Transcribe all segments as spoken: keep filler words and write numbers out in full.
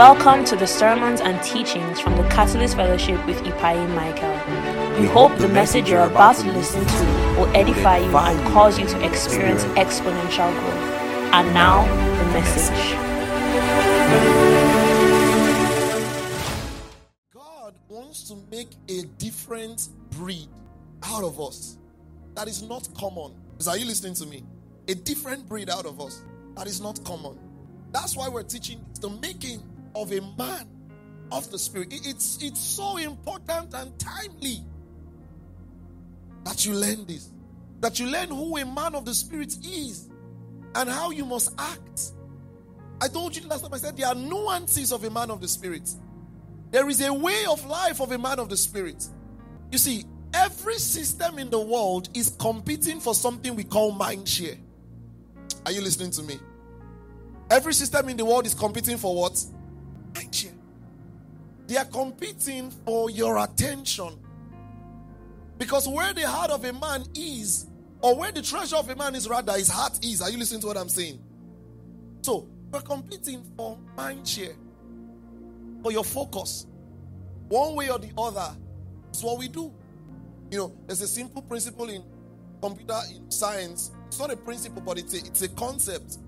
Welcome to the sermons and teachings from the Catalyst Fellowship with Ipai Michael. We, we hope the message you're about to listen to will edify you and cause you to experience exponential growth. And now, the message. God wants to make a different breed out of us that is not common. Are you listening to me? A different breed out of us that is not common. That's why we're teaching the making of a man of the spirit. It's, it's so important and timely that you learn this. That you learn who a man of the spirit is and how you must act. I told you last time, I said there are nuances of a man of the spirit. There is a way of life of a man of the spirit. You see, every system in the world is competing for something we call mind share. Are you listening to me? Every system in the world is competing for what? Mind share. They are competing for your attention. Because where the heart of a man is, or where the treasure of a man is, rather, his heart is. Are you listening to what I'm saying? So, we're competing for mind share, for your focus. One way or the other, it's what we do. You know, there's a simple principle in computer in science. It's not a principle, but it's a, it's a concept.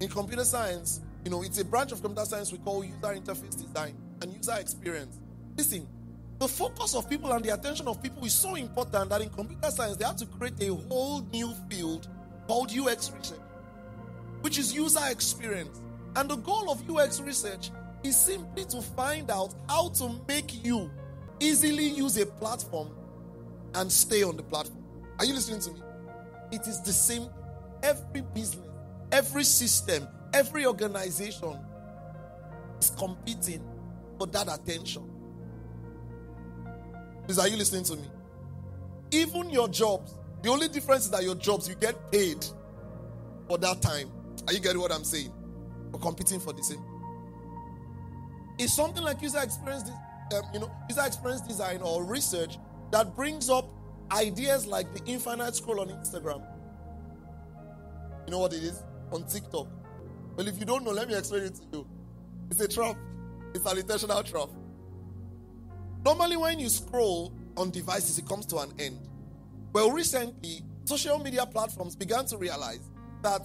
In computer science, you know, it's a branch of computer science we call user interface design and user experience. Listen, the focus of people and the attention of people is so important that in computer science, they have to create a whole new field called U X research, which is user experience. And the goal of U X research is simply to find out how to make you easily use a platform and stay on the platform. Are you listening to me? It is the same. Every business, every system, every organization is competing for that attention. Please, are you listening to me? Even your jobs, the only difference is that your jobs, you get paid for that time. Are you getting what I'm saying? We're competing for the same. Is something like user experience this? Um, you know, user experience design or research that brings up ideas like the infinite scroll on Instagram. You know what it is? On TikTok. Well, if you don't know, let me explain it to you. It's a trap. It's an intentional trap. Normally, when you scroll on devices, it comes to an end. Well, recently, social media platforms began to realize that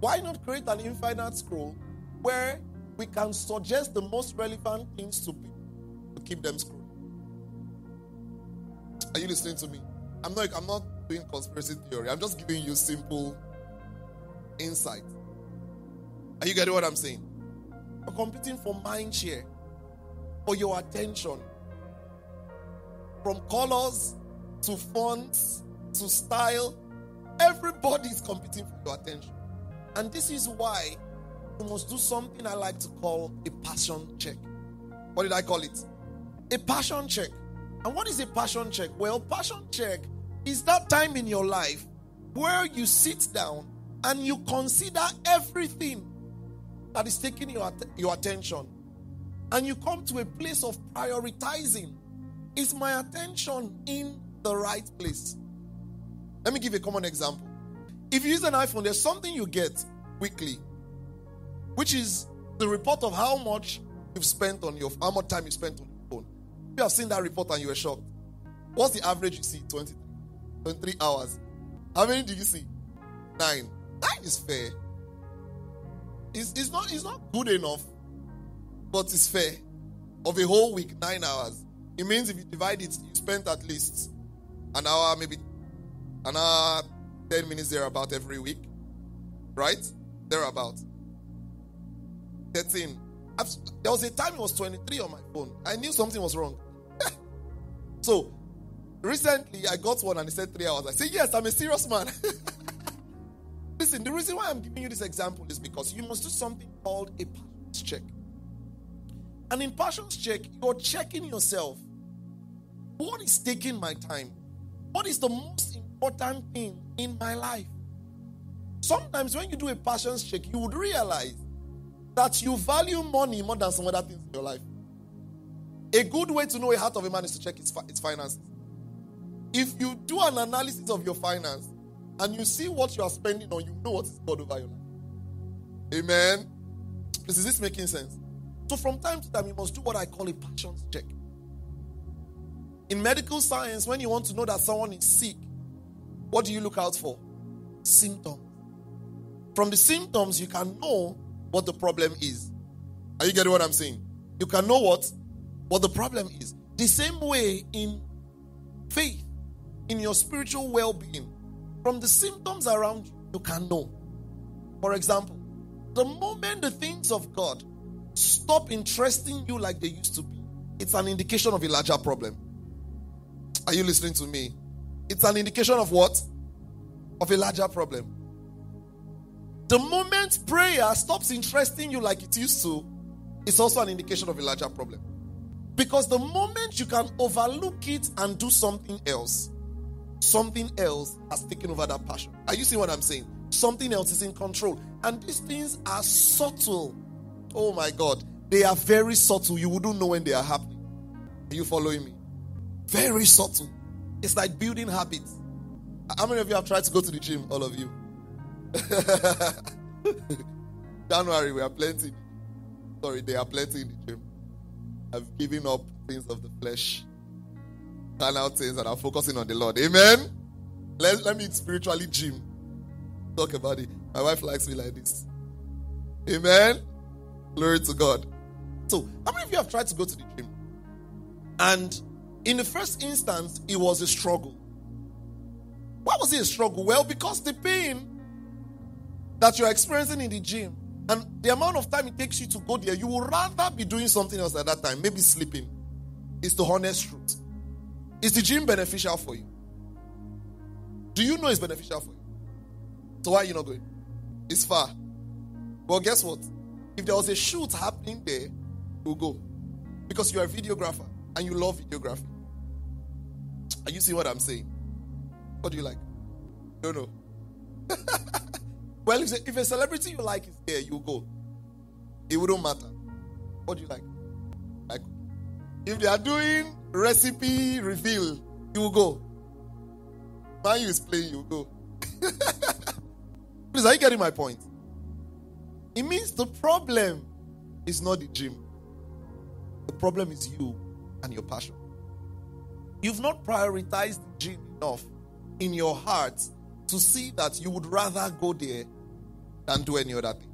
why not create an infinite scroll where we can suggest the most relevant things to people. Keep them screwed. Are you listening to me? I'm not I'm not doing conspiracy theory. I'm just giving you simple insight. Are you getting what I'm saying? You're competing for mind share, for your attention. From colors to fonts to style, everybody is competing for your attention. And this is why you must do something I like to call a passion check. What did I call it? A passion check. And what is a passion check? Well, passion check is that time in your life where you sit down and you consider everything that is taking your, your attention. And you come to a place of prioritizing. Is my attention in the right place? Let me give a common example. If you use an iPhone, there's something you get weekly, which is the report of how much you've spent on your, how much time you spent on you have seen that report and you were shocked. What's the average you see? twenty, twenty-three hours. How many did you see? Nine. Nine is fair. It's, it's, not, it's not good enough, but it's fair. Of a whole week, nine hours. It means if you divide it, you spent at least an hour, maybe an hour, ten minutes thereabout every week. Right? Thereabout. thirteen. There was a time it was twenty-three on my phone. I knew something was wrong. So, recently I got one and it said three hours. I said, yes, I'm a serious man. Listen, the reason why I'm giving you this example is because you must do something called a passions check. And in passions check, you're checking yourself. What is taking my time? What is the most important thing in my life? Sometimes when you do a passions check, you would realize that you value money more than some other things in your life. A good way to know a heart of a man is to check his, fi- his finances. If you do an analysis of your finance and you see what you are spending on, you know what is God over your life. Amen. Is this making sense? So from time to time, you must do what I call a passion check. In medical science, when you want to know that someone is sick, what do you look out for? Symptoms. From the symptoms, you can know what the problem is. Are you getting what I'm saying? You can know what, what the problem is. The same way in faith, in your spiritual well-being, from the symptoms around you, you can know. For example, the moment the things of God stop interesting you like they used to be, it's an indication of a larger problem. Are you listening to me? It's an indication of what? Of a larger problem. The moment prayer stops interesting you like it used to, it's also an indication of a larger problem. Because the moment you can overlook it and do something else, something else has taken over that passion. Are you seeing what I'm saying? Something else is in control. And these things are subtle. Oh my God. They are very subtle. You wouldn't know when they are happening. Are you following me? Very subtle. It's like building habits. How many of you have tried to go to the gym? All of you. Don't worry, we are plenty. Sorry, they are plenty in the gym. I've given up things of the flesh. Turn out things and I'm focusing on the Lord. Amen? Let, let me spiritually gym. Talk about it. My wife likes me like this. Amen? Glory to God. So, how many of you have tried to go to the gym? And in the first instance, it was a struggle. Why was it a struggle? Well, because the pain that you're experiencing in the gym and the amount of time it takes you to go there, you would rather be doing something else at that time, maybe sleeping. It's the honest truth. Is the gym beneficial for you? Do you know it's beneficial for you? So why are you not going? It's far. Well, guess what? If there was a shoot happening there, you'll go. Because you're a videographer and you love videography. Are you seeing what I'm saying? What do you like? No, no. Well, if a, if a celebrity you like is there, you'll go. It wouldn't matter. What do you like? Like, if they are doing recipe reveal, you will go. Man, you is playing, you will go. Please, are you getting my point? It means the problem is not the gym. The problem is you and your passion. You've not prioritized the gym enough in your heart to see that you would rather go there than do any other thing.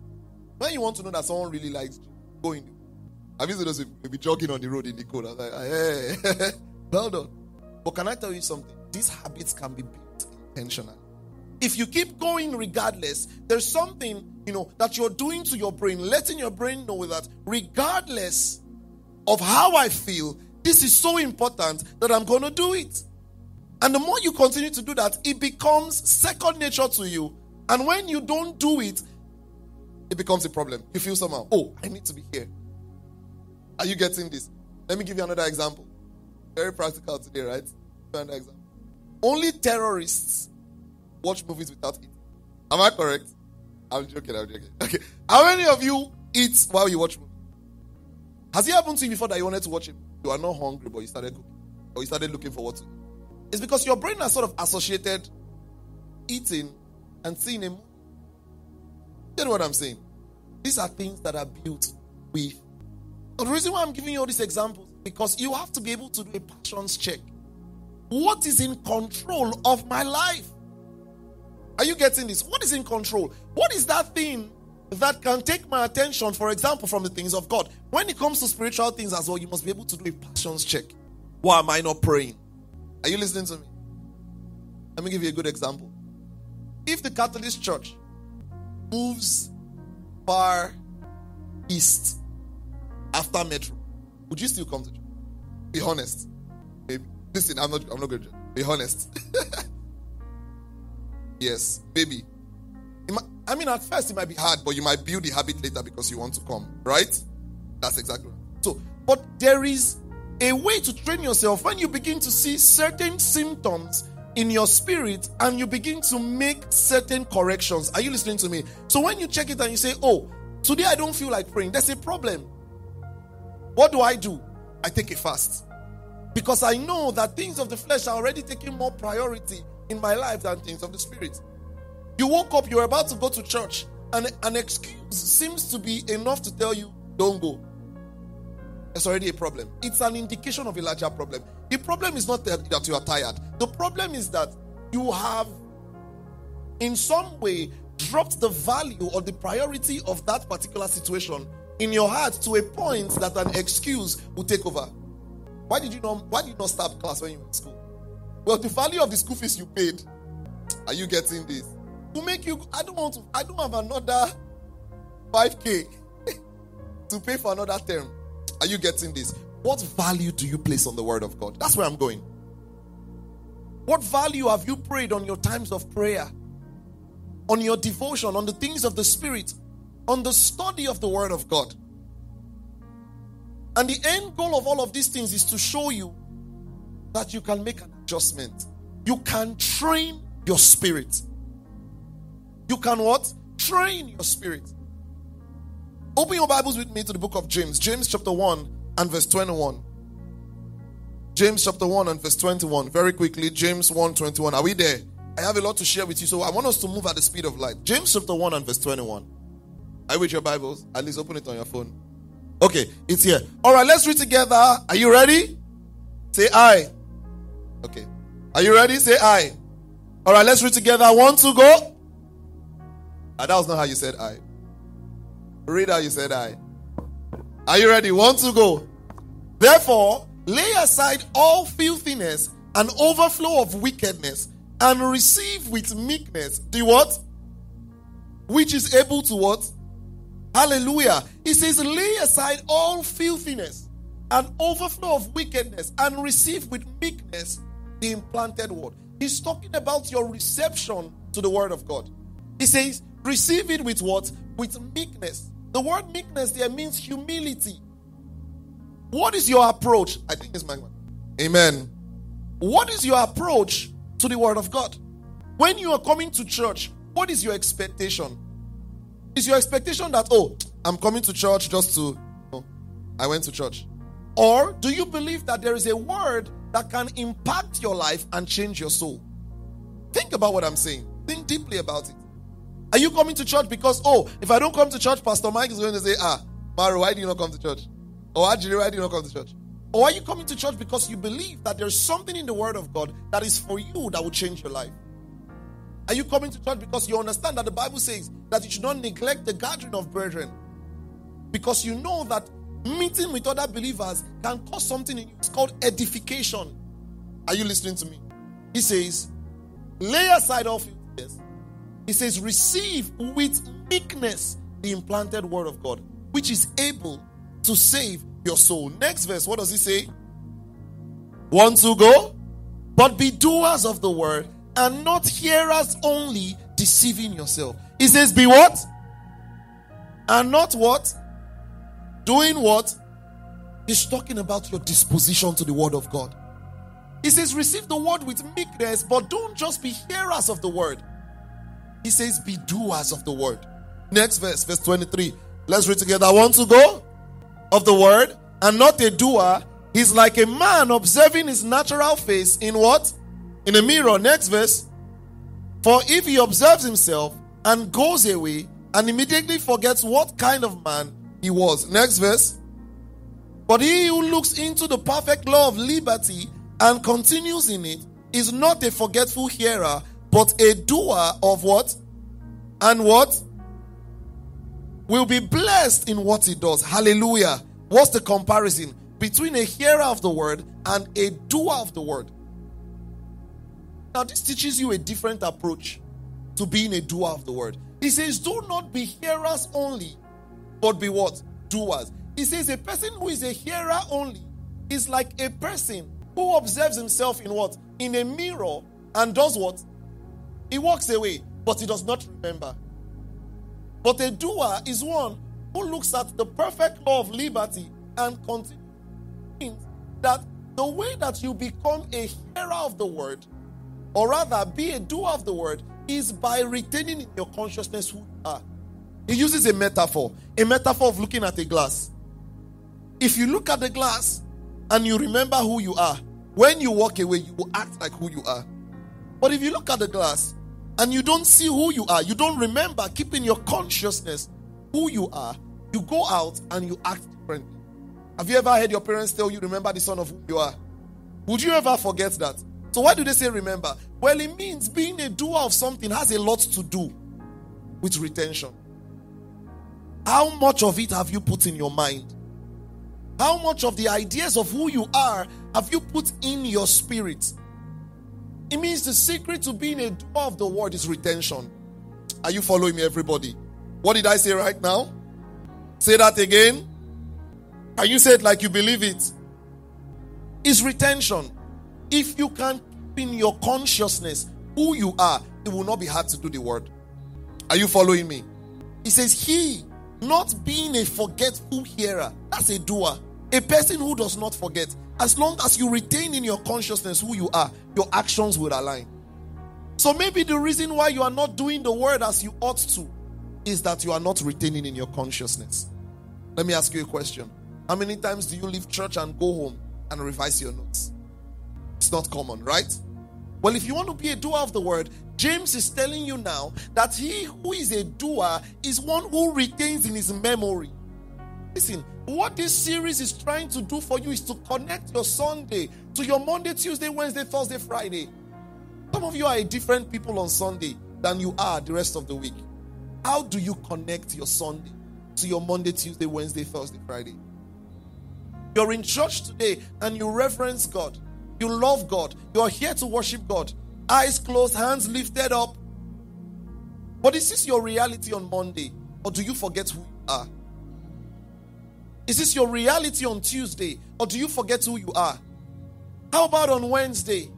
When you want to know that someone really likes gym, go in there. I've used to those who be jogging on the road in the cold. I was like, hey, well done. But can I tell you something? These habits can be built intentionally. If you keep going regardless, there's something, you know, that you're doing to your brain, letting your brain know that regardless of how I feel, this is so important that I'm going to do it. And the more you continue to do that, it becomes second nature to you. And when you don't do it, it becomes a problem. You feel somehow, oh, I need to be here. Are you getting this? Let me give you another example. Very practical today, right? Another example. Only terrorists watch movies without eating. Am I correct? I'm joking, I'm joking. Okay. How many of you eat while you watch movies? Has it happened to you before that you wanted to watch it? You are not hungry, but you started cooking. Or you started looking for what to eat. It's because your brain has sort of associated eating and seeing a movie. You know what I'm saying? These are things that are built with. The reason why I'm giving you all these examples is because you have to be able to do a passions check. What is in control of my life? Are you getting this? What is in control? What is that thing that can take my attention, for example, from the things of God? When it comes to spiritual things as well, you must be able to do a passions check. Why am I not praying? Are you listening to me? Let me give you a good example. If the Catalyst Church moves far east, after Metro, would you still come to church? Be honest. Maybe. Listen, I'm not I'm not going to judge. Be honest. Yes, baby. Might, I mean, at first it might be hard, but you might build the habit later because you want to come, right? That's exactly right. So, but there is a way to train yourself when you begin to see certain symptoms in your spirit and you begin to make certain corrections. Are you listening to me? So when you check it and you say, oh, today I don't feel like praying, there's a problem. What do I do? I take a fast. Because I know that things of the flesh are already taking more priority in my life than things of the spirit. You woke up, you were about to go to church, an, an excuse seems to be enough to tell you, don't go, it's already a problem. It's an indication of a larger problem. The problem is not that, that you are tired. The problem is that you have, in some way, dropped the value or the priority of that particular situation in your heart to a point that an excuse will take over. Why did you not, why did you not start class when you were in school? Well, the value of the school fees you paid, are you getting this? To make you, I don't want to, I don't have another five K to pay for another term. Are you getting this? What value do you place on the word of God? That's where I'm going. What value have you prayed on your times of prayer? On your devotion, on the things of the Spirit, on the study of the word of God. And the end goal of all of these things is to show you that you can make an adjustment. You can train your spirit. You can what? Train your spirit. Open your Bibles with me to the book of James. James chapter one and verse twenty-one. James chapter one and verse twenty-one. Very quickly, James one twenty-one. Are we there? I have a lot to share with you, so I want us to move at the speed of light. James chapter one and verse twenty-one. Are you with your Bibles? At least open it on your phone. Okay, it's here. All right, let's read together. Are you ready? Say aye. Okay. Are you ready? Say aye. All right, let's read together. One, two, go. Ah, that was not how you said aye. Read how you said aye. Are you ready? One, two, go. Therefore, lay aside all filthiness and overflow of wickedness, and receive with meekness the what? Which is able to what? Hallelujah. It says, lay aside all filthiness and overflow of wickedness, and receive with meekness the implanted word. He's talking about your reception to the word of God. He says, receive it with what? With meekness. The word meekness there means humility. What is your approach? I think it's my one. Amen. What is your approach to the word of God? When you are coming to church, what is your expectation? Is your expectation that, oh, I'm coming to church just to, oh, I went to church? Or do you believe that there is a word that can impact your life and change your soul? Think about what I'm saying. Think deeply about it. Are you coming to church because, oh, if I don't come to church, Pastor Mike is going to say, ah, Mario, why do you not come to church? Or Ajiri, why do you not come to church? Or are you coming to church because you believe that there's something in the word of God that is for you that will change your life? Are you coming to church because you understand that the Bible says that you should not neglect the gathering of brethren? Because you know that meeting with other believers can cause something in you. It's called edification. Are you listening to me? He says, lay aside all filthiness. He says, receive with meekness the implanted word of God, which is able to save your soul. Next verse, what does he say? One, two, go. But be doers of the word and not hearers only, deceiving yourself. He says, be what? And not what? Doing what? He's talking about your disposition to the word of God. He says, receive the word with meekness, but don't just be hearers of the word. He says, be doers of the word. Next verse, verse twenty-three. Let's read together. One, two, go. Of the word and not a doer, he's like a man observing his natural face in what? In a mirror. Next verse. For if he observes himself and goes away and immediately forgets what kind of man he was. Next verse. But he who looks into the perfect law of liberty and continues in it is not a forgetful hearer, but a doer of what? And what? Will be blessed in what he does. Hallelujah. What's the comparison between a hearer of the word and a doer of the word? Now, this teaches you a different approach to being a doer of the word. He says, do not be hearers only, but be what? Doers. He says, a person who is a hearer only is like a person who observes himself in what? In a mirror, and does what? He walks away, but he does not remember. But a doer is one who looks at the perfect law of liberty and continues that the way that you become a hearer of the word, or rather be a doer of the word, is by retaining in your consciousness who you are. He uses a metaphor, a metaphor of looking at a glass. If you look at the glass and you remember who you are, when you walk away, you will act like who you are. But if you look at the glass and you don't see who you are, you don't remember, keep in your consciousness who you are, you go out and you act differently. Have you ever heard your parents tell you, remember the son of who you are? Would you ever forget that? So why do they say remember? Well, it means being a doer of something has a lot to do with retention. How much of it have you put in your mind? How much of the ideas of who you are have you put in your spirit? It means the secret to being a doer of the word is retention. Are you following me, everybody? What did I say right now? Say that again. Can you say it like you believe it? It's retention. If you can keep in your consciousness who you are, it will not be hard to do the word. Are you following me? He says, he not being a forgetful hearer, that's a doer, a person who does not forget. As long as you retain in your consciousness who you are, your actions will align. So maybe the reason why you are not doing the word as you ought to is that you are not retaining in your consciousness. Let me ask you a question. How many times do you leave church and go home and revise your notes? It's not common, right? Well, if you want to be a doer of the word, James is telling you now that he who is a doer is one who retains in his memory. Listen, what this series is trying to do for you is to connect your Sunday to your Monday, Tuesday, Wednesday, Thursday, Friday. Some of you are a different people on Sunday than you are the rest of the week. How do you connect your Sunday to your Monday, Tuesday, Wednesday, Thursday, Friday? You're in church today and you reverence God. You love God. You're here to worship God. Eyes closed, hands lifted up. But is this your reality on Monday? Or do you forget who you are? Is this your reality on Tuesday? Or do you forget who you are? How about on Wednesday?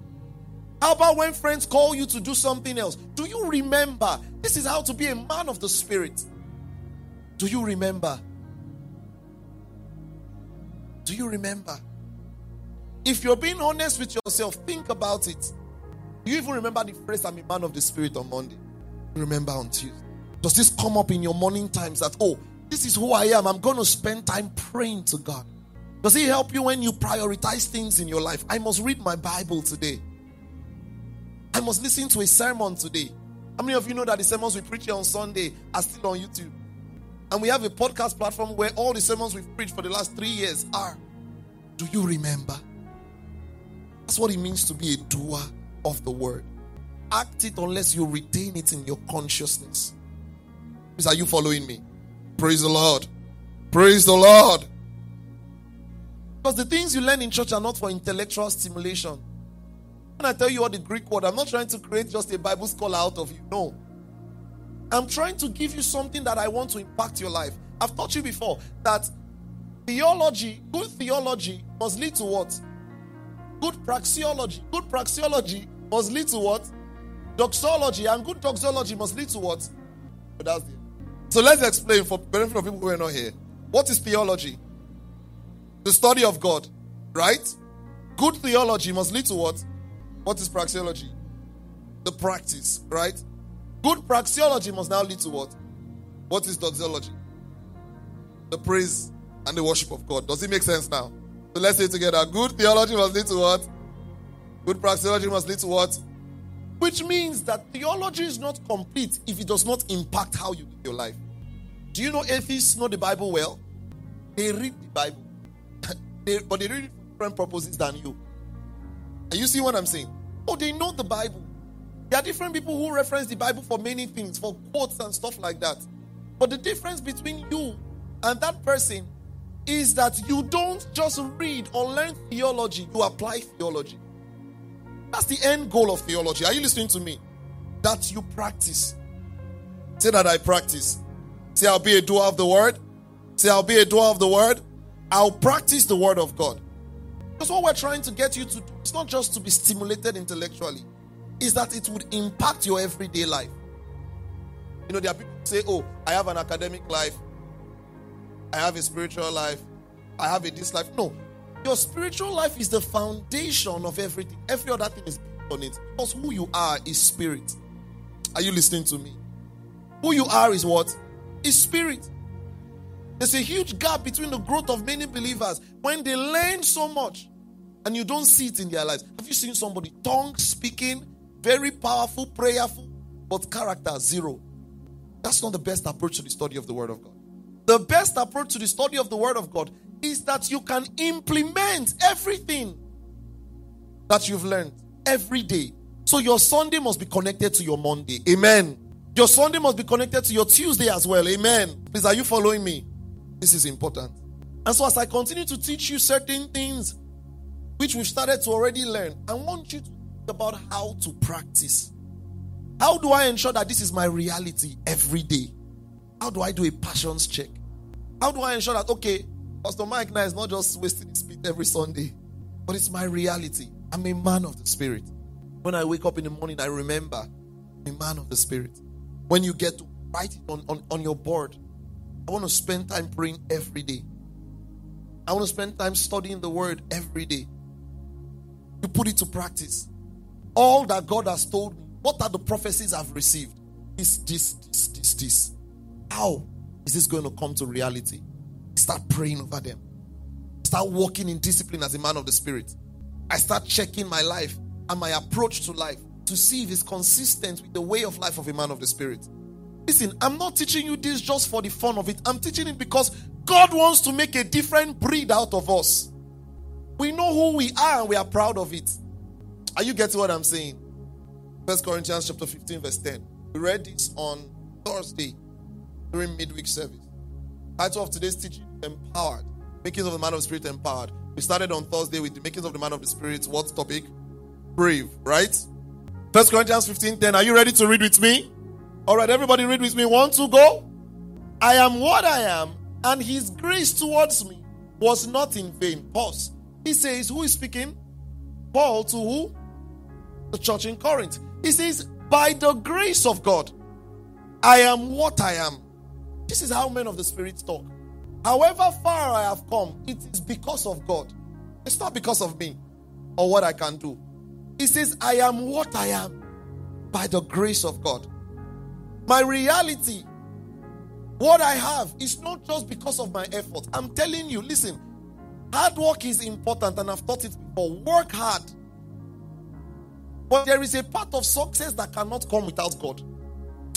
How about when friends call you to do something else? Do you remember? This is how to be a man of the Spirit. Do you remember? Do you remember? If you're being honest with yourself, think about it. Do you even remember the phrase, I'm a man of the Spirit on Monday? Remember on Tuesday? Does this come up in your morning times that, oh, this is who I am. I'm going to spend time praying to God. Does it help you when you prioritize things in your life? I must read my Bible today. I must listen to a sermon today. How many of you know that the sermons we preach here on Sunday are still on YouTube? And we have a podcast platform where all the sermons we've preached for the last three years are. Do you remember? That's what it means to be a doer of the word. Act it unless you retain it in your consciousness. Are you following me? Praise the Lord. Praise the Lord. Because the things you learn in church are not for intellectual stimulation. When I tell you all the Greek word, I'm not trying to create just a Bible scholar out of you. No. I'm trying to give you something that I want to impact your life. I've taught you before that theology, good theology, must lead to what? Good praxeology. Good praxeology must lead to what? Doxology. And good doxology must lead to what? But that's it. So let's explain for benefit of people who are not here. What is theology? The study of God, right? Good theology must lead to what? What is praxeology? The practice, right? Good praxeology must now lead to what? What is doxology? The praise and the worship of God. Does it make sense now? So let's say it together. Good theology must lead to what? Good praxeology must lead to what? Which means that theology is not complete if it does not impact how you live your life. Do you know atheists know the Bible well? They read the Bible. they, but they read it for different purposes than you. And you see what I'm saying? Oh, they know the Bible. There are different people who reference the Bible for many things, for quotes and stuff like that. But the difference between you and that person is that you don't just read or learn theology, you apply theology. That's the end goal of theology. Are you listening to me? That you practice. Say that I practice. Say I'll be a doer of the word. Say I'll be a doer of the word. I'll practice the word of God. Because what we're trying to get you to do is not just to be stimulated intellectually. It's that it would impact your everyday life. You know, there are people who say, oh, I have an academic life. I have a spiritual life. I have a this life. No. Your spiritual life is the foundation of everything. Every other thing is built on it. Because who you are is spirit. Are you listening to me? Who you are is what? Is spirit. There's a huge gap between the growth of many believers when they learn so much and you don't see it in their lives. Have you seen somebody tongue speaking, very powerful, prayerful, but character zero. That's not the best approach to the study of the Word of God. The best approach to the study of the Word of God is that you can implement everything that you've learned every day. So your Sunday must be connected to your Monday. Amen. Your Sunday must be connected to your Tuesday as well. Amen. Please, are you following me? This is important. And so as I continue to teach you certain things which we've started to already learn, I want you to think about how to practice. How do I ensure that this is my reality every day? How do I do a passions check? How do I ensure that, okay, Pastor Mike now is not just wasting his speech every Sunday, but it's my reality. I'm a man of the Spirit. When I wake up in the morning, I remember I'm a man of the Spirit. When you get to write it on, on, on your board, I want to spend time praying every day. I want to spend time studying the Word every day. You put it to practice. All that God has told me, what are the prophecies I've received? This, this, this, this, this. How is this going to come to reality? Start praying over them. Start walking in discipline as a man of the Spirit. I start checking my life and my approach to life to see if it's consistent with the way of life of a man of the Spirit. Listen, I'm not teaching you this just for the fun of it. I'm teaching it because God wants to make a different breed out of us. We know who we are and we are proud of it. Are you getting what I'm saying? First Corinthians chapter fifteen verse ten. We read this on Thursday during midweek service. Title of today's teaching, Empowered. Makings of the Man of the Spirit Empowered. We started on Thursday with the makings of the Man of the Spirit. What topic? Brave, right? First Corinthians fifteen ten. Are you ready to read with me? All right, everybody read with me. One, two, go. I am what I am, and his grace towards me was not in vain. Pause. He says, who is speaking? Paul to who? The church in Corinth. He says, by the grace of God, I am what I am. This is how men of the Spirit talk. However far I have come, it is because of God. It's not because of me or what I can do. He says, I am what I am by the grace of God. My reality, what I have, is not just because of my effort. I'm telling you, listen, hard work is important, and I've taught it before. Work hard. But there is a part of success that cannot come without God.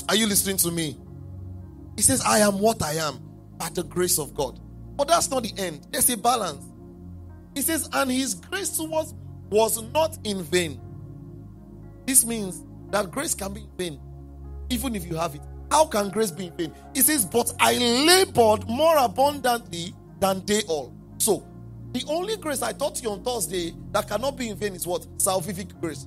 Are you listening to me? He says, I am what I am by the grace of God. But that's not the end. There's a balance. He says, and his grace towards me was not in vain. This means that grace can be in vain. Even if you have it, how can grace be in vain? It says, but I labored more abundantly than they all. So, the only grace I taught you on Thursday that cannot be in vain is what? Salvific grace.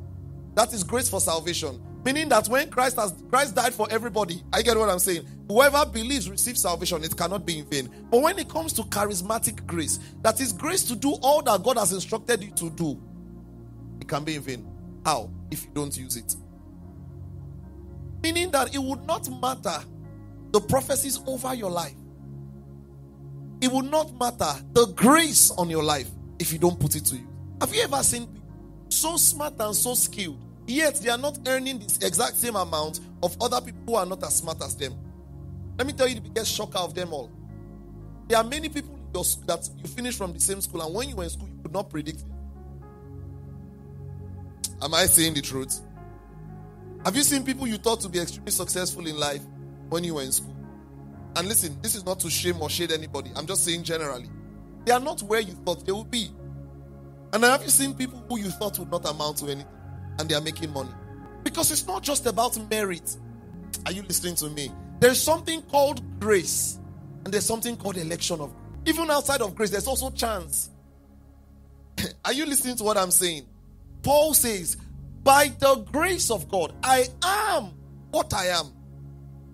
That is grace for salvation. Meaning that when Christ has Christ died for everybody, I get what I'm saying. Whoever believes receives salvation, it cannot be in vain. But when it comes to charismatic grace, that is grace to do all that God has instructed you to do, it can be in vain. How? If you don't use it. Meaning that it would not matter the prophecies over your life. It would not matter the grace on your life if you don't put it to you. Have you ever seen people so smart and so skilled, yet they are not earning the exact same amount of other people who are not as smart as them? Let me tell you the biggest shocker of them all. There are many people that you finish from the same school, and when you were in school, you could not predict them. Am I saying the truth? Have you seen people you thought to be extremely successful in life when you were in school? And listen, this is not to shame or shade anybody. I'm just saying generally. They are not where you thought they would be. And have you seen people who you thought would not amount to anything and they are making money? Because it's not just about merit. Are you listening to me? There's something called grace and there's something called election of. Even outside of grace, there's also chance. Are you listening to what I'm saying? Paul says, by the grace of God, I am what I am.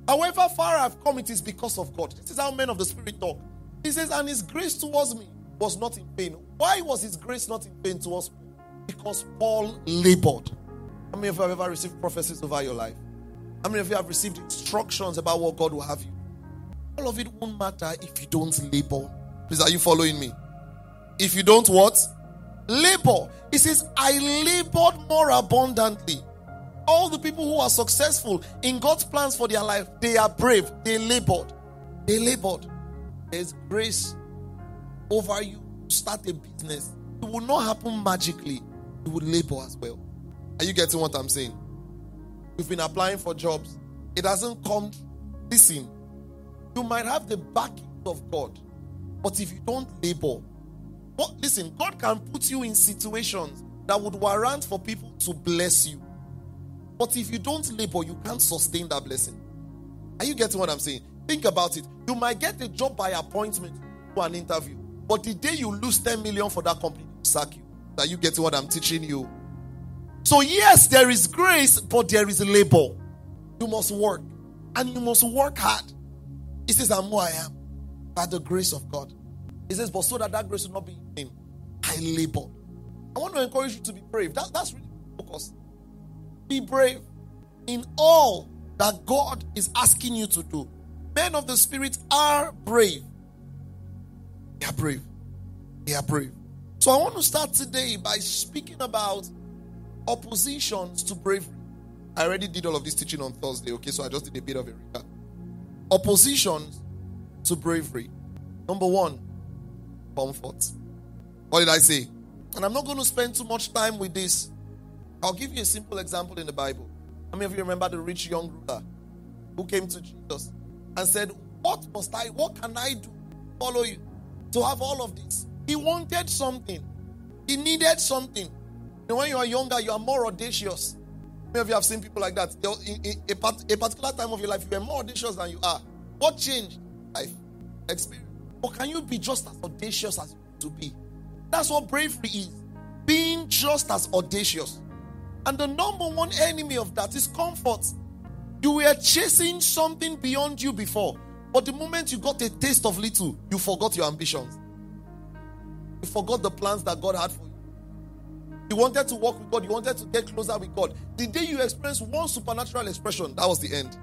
However far I've come, it is because of God. This is how men of the Spirit talk. He says, and his grace towards me was not in vain. Why was his grace not in vain towards me? Because Paul labored. How many of you have ever received prophecies over your life? How many of you have received instructions about what God will have you? All of it won't matter if you don't labor. Please, are you following me? If you don't what? Labor. It says, I labored more abundantly. All the people who are successful in God's plans for their life, they are brave. They labored. They labored. There's grace over you to start a business. It will not happen magically. You will labor as well. Are you getting what I'm saying? You've been applying for jobs. It doesn't come. Listen, you might have the backing of God, but if you don't labor, but listen, God can put you in situations that would warrant for people to bless you. But if you don't labor, you can't sustain that blessing. Are you getting what I'm saying? Think about it. You might get a job by appointment to an interview, but the day you lose ten million for that company, to sack you. Are you getting what I'm teaching you? So yes, there is grace, but there is labor. You must work, and you must work hard. He says, I'm who I am by the grace of God. He says, but so that that grace will not be in vain, I labor. I want to encourage you to be brave. That, that's really focused. Be brave in all that God is asking you to do. Men of the Spirit are brave. They are brave. They are brave. So I want to start today by speaking about oppositions to bravery. I already did all of this teaching on Thursday, okay? So I just did a bit of a recap. Oppositions to bravery. Number one, comfort. What did I say? And I'm not going to spend too much time with this. I'll give you a simple example in the Bible. How many of you remember the rich young ruler who came to Jesus and said, what must I, what can I do to follow you, to have all of this? He wanted something. He needed something. And when you are younger, you are more audacious. Many of you have seen people like that. In, in a, part, a particular time of your life, you were more audacious than you are. What changed? Life. Experience. But can you be just as audacious as you want to be? That's what bravery is. Being just as audacious. And the number one enemy of that is comfort. You were chasing something beyond you before. But the moment you got a taste of little, you forgot your ambitions. You forgot the plans that God had for you. You wanted to walk with God. You wanted to get closer with God. The day you experience one supernatural expression, that was the end.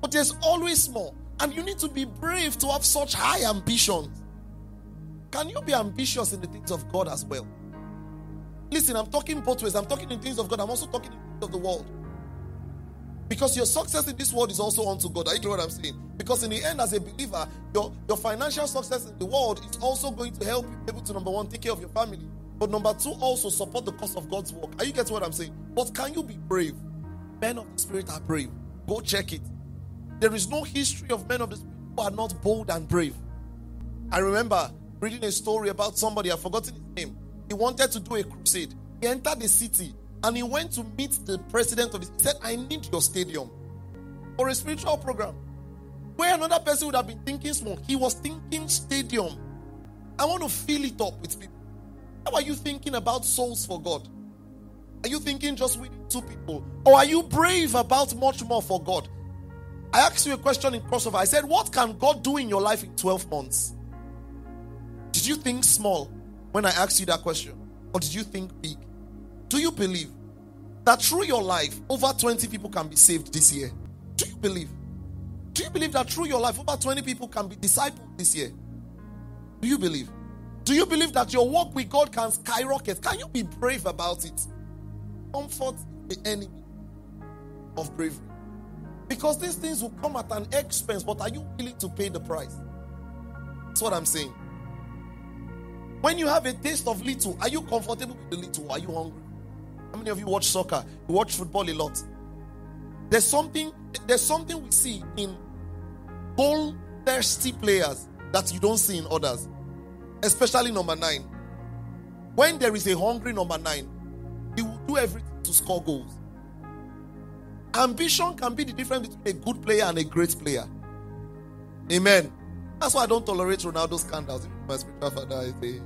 But there's always more. And you need to be brave to have such high ambitions. Can you be ambitious in the things of God as well? Listen, I'm talking both ways. I'm talking in things of God. I'm also talking in things of the world. Because your success in this world is also unto God. Are you clear what I'm saying? Because in the end, as a believer, your, your financial success in the world is also going to help you be able to, number one, take care of your family. But number two, also support the cause of God's work. Are you getting what I'm saying? But can you be brave? Men of the Spirit are brave. Go check it. There is no history of men of the Spirit who are not bold and brave. I remember reading a story about somebody, I've forgotten his name. He wanted to do a crusade. He entered the city and he went to meet the president of it. He said, I need your stadium for a spiritual program. Where another person would have been thinking small, he was thinking stadium. I want to fill it up with people. How are you thinking about souls for God? Are you thinking just winning two people? Or are you brave about much more for God? I asked you a question in crossover. I said, what can God do in your life in twelve months? Did you think small when I asked you that question? Or did you think big? Do you believe that through your life, over twenty people can be saved this year? Do you believe? Do you believe that through your life, over twenty people can be discipled this year? Do you believe? Do you believe that your walk with God can skyrocket? Can you be brave about it? Comfort the enemy of bravery. Because these things will come at an expense, but are you willing to pay the price? That's what I'm saying. When you have a taste of little, are you comfortable with the little? Are you hungry? How many of you watch soccer? You watch football a lot. There's something, there's something we see in goal-thirsty players that you don't see in others. Especially number nine. When there is a hungry number nine, he will do everything to score goals. Ambition can be the difference between a good player and a great player. Amen. That's why I don't tolerate Ronaldo scandals. My spiritual father is a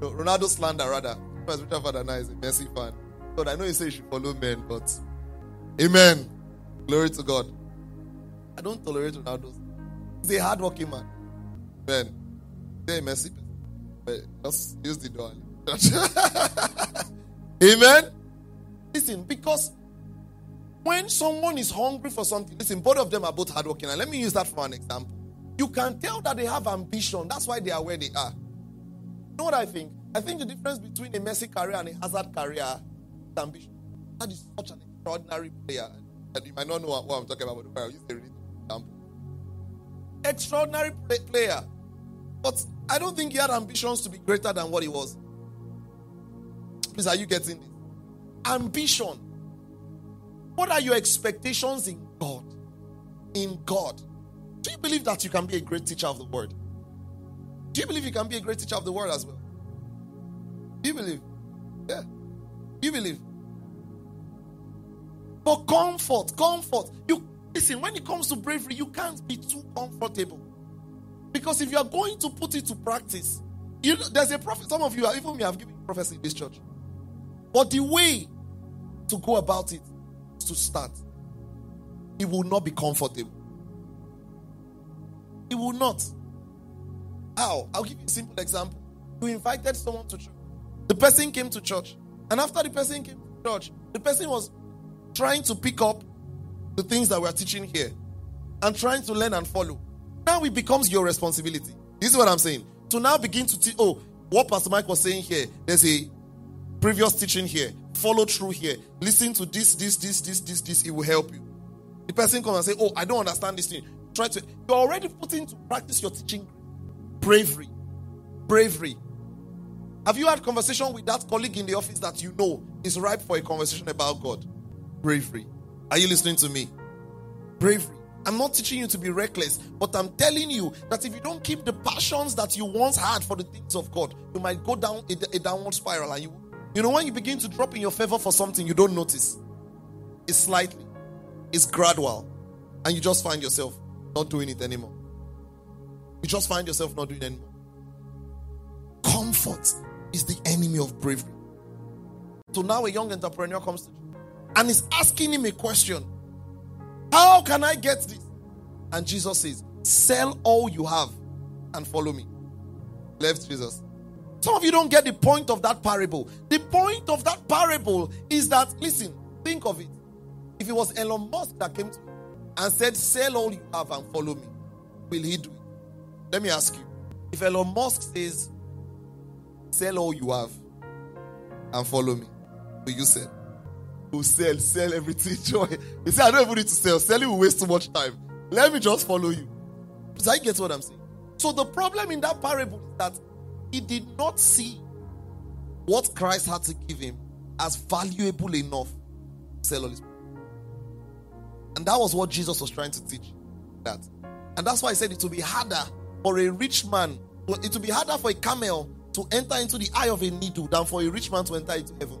no, Ronaldo slander rather. My spiritual father now is a Messi fan. But I know you say you should follow men, but amen. Glory to God. I don't tolerate Ronaldo. He's a hardworking man. Amen. They're messy, but just use the door. Amen. Listen, because when someone is hungry for something, listen, both of them are both hardworking. And let me use that for an example. You can tell that they have ambition. That's why they are where they are. You know what I think? I think the difference between a Messi career and a Hazard career is ambition. That is such an extraordinary player. And you might not know what I'm talking about, but I'll use a really example. Extraordinary play- player. But I don't think he had ambitions to be greater than what he was. Please, are you getting this? Ambition. What are your expectations in God? In God. Do you believe that you can be a great teacher of the word? Do you believe you can be a great teacher of the word as well? Do you believe? Yeah. Do you believe? But comfort, comfort. You listen, when it comes to bravery, you can't be too comfortable. Because if you are going to put it to practice, you know, there's a prophet. Some of you are, even me, have given prophecy in this church. But the way to go about it is to start. It will not be comfortable. It will not. How? I'll give you a simple example. You invited someone to church. The person came to church. And after the person came to church, the person was trying to pick up the things that we are teaching here and trying to learn and follow. Now it becomes your responsibility. This is what I'm saying. To now begin to teach, oh, what Pastor Mike was saying here, there's a previous teaching here, follow through here, listen to this, this, this, this, this, this, it will help you. The person comes and says, oh, I don't understand this thing. Try to, you're already putting to practice your teaching. Bravery. Bravery. Have you had conversation with that colleague in the office that you know is ripe for a conversation about God? Bravery. Are you listening to me? Bravery. I'm not teaching you to be reckless, but I'm telling you that if you don't keep the passions that you once had for the things of God, you might go down a, a downward spiral. And you, you know, when you begin to drop in your favor for something, you don't notice. It's slightly, it's gradual, and you just find yourself not doing it anymore. You just find yourself not doing it anymore. Comfort is the enemy of bravery. So now a young entrepreneur comes to you and is asking him a question. How can I get this? And Jesus says, sell all you have and follow me. Left Jesus. Some of you don't get the point of that parable. The point of that parable is that, listen, think of it. If it was Elon Musk that came to me and said, sell all you have and follow me, will he do it? Let me ask you. If Elon Musk says, sell all you have and follow me, will you sell? Who sell, sell everything, joy. He said, I don't even need to sell. Selling will waste too much time. Let me just follow you. So I get what I'm saying. So the problem in that parable is that he did not see what Christ had to give him as valuable enough to sell all his people. And that was what Jesus was trying to teach. That. And that's why he said it will be harder for a rich man, it will be harder for a camel to enter into the eye of a needle than for a rich man to enter into heaven.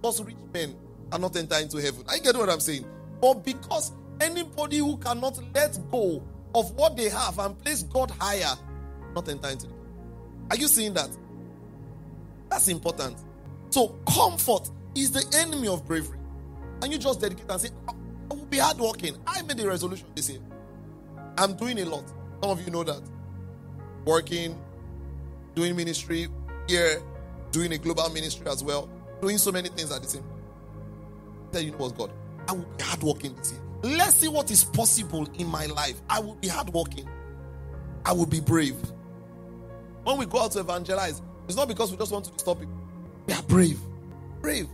Because rich men are not enter into heaven. I get what I'm saying. But because anybody who cannot let go of what they have and place God higher, not enter into it. Are you seeing that? That's important. So comfort is the enemy of bravery. And you just dedicate and say, oh, I will be hardworking. I made a resolution this year. I'm doing a lot. Some of you know that. Working, doing ministry here, doing a global ministry as well, doing so many things at the same time. Tell you was God, I will be hardworking this year. Let's see what is possible in my life. I will be hardworking. I will be brave. When we go out to evangelize, it's not because we just want to stop people. We are brave. Brave.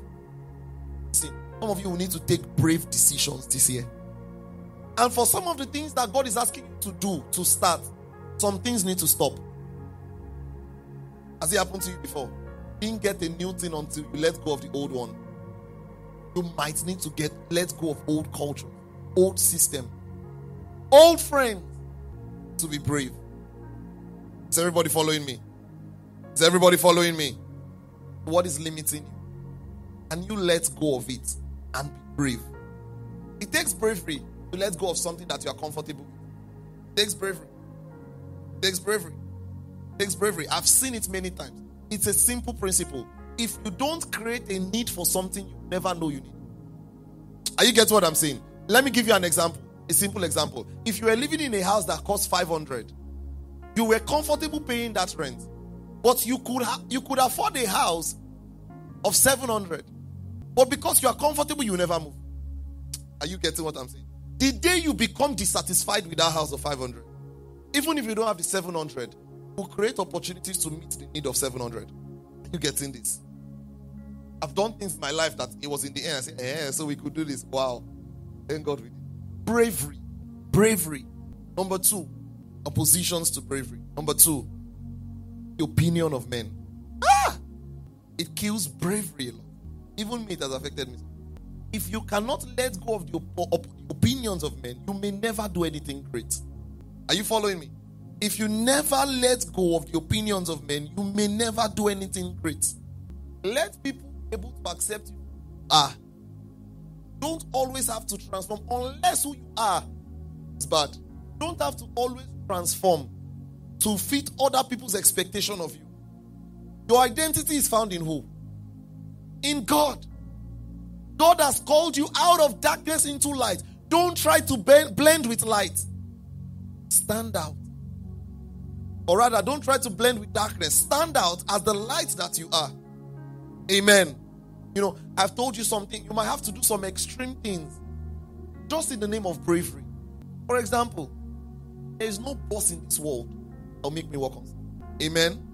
See, some of you will need to take brave decisions this year. And for some of the things that God is asking you to do, to start, some things need to stop. Has it happened to you before? You didn't get a new thing until you let go of the old one. You might need to get let go of old culture, old system, old friends to be brave. Is everybody following me? Is everybody following me? What is limiting you? And you let go of it and be brave. It takes bravery to let go of something that you are comfortable with. It takes bravery. It takes bravery. It takes bravery. I've seen it many times. It's a simple principle. If you don't create a need for something, you never know you need. Are you getting what I'm saying? Let me give you an example, a simple example. If you were living in a house that cost five hundred, you were comfortable paying that rent, but you could ha- you could afford a house of seven hundred. But because you are comfortable, you never move. Are you getting what I'm saying? The day you become dissatisfied with that house of five hundred, even if you don't have the seven hundred, you create opportunities to meet the need of seven hundred. Are you getting this? I've done things in my life that it was in the end. I said, eh, so we could do this. Wow. Thank God we did. Bravery. Bravery. Number two, oppositions to bravery. Number two, the opinion of men. Ah! It kills bravery a lot. Even me, it has affected me. If you cannot let go of the op- opinions of men, you may never do anything great. Are you following me? If you never let go of the opinions of men, you may never do anything great. Let people be able to accept you. Ah, don't always have to transform unless who you are is bad. Don't have to always transform to fit other people's expectation of you. Your identity is found in who? In God. God has called you out of darkness into light. Don't try to blend with light. Stand out. Or rather, don't try to blend with darkness. Stand out as the light that you are. Amen. You know, I've told you something. You might have to do some extreme things just in the name of bravery. For example, there is no boss in this world that will make me walk on. Amen.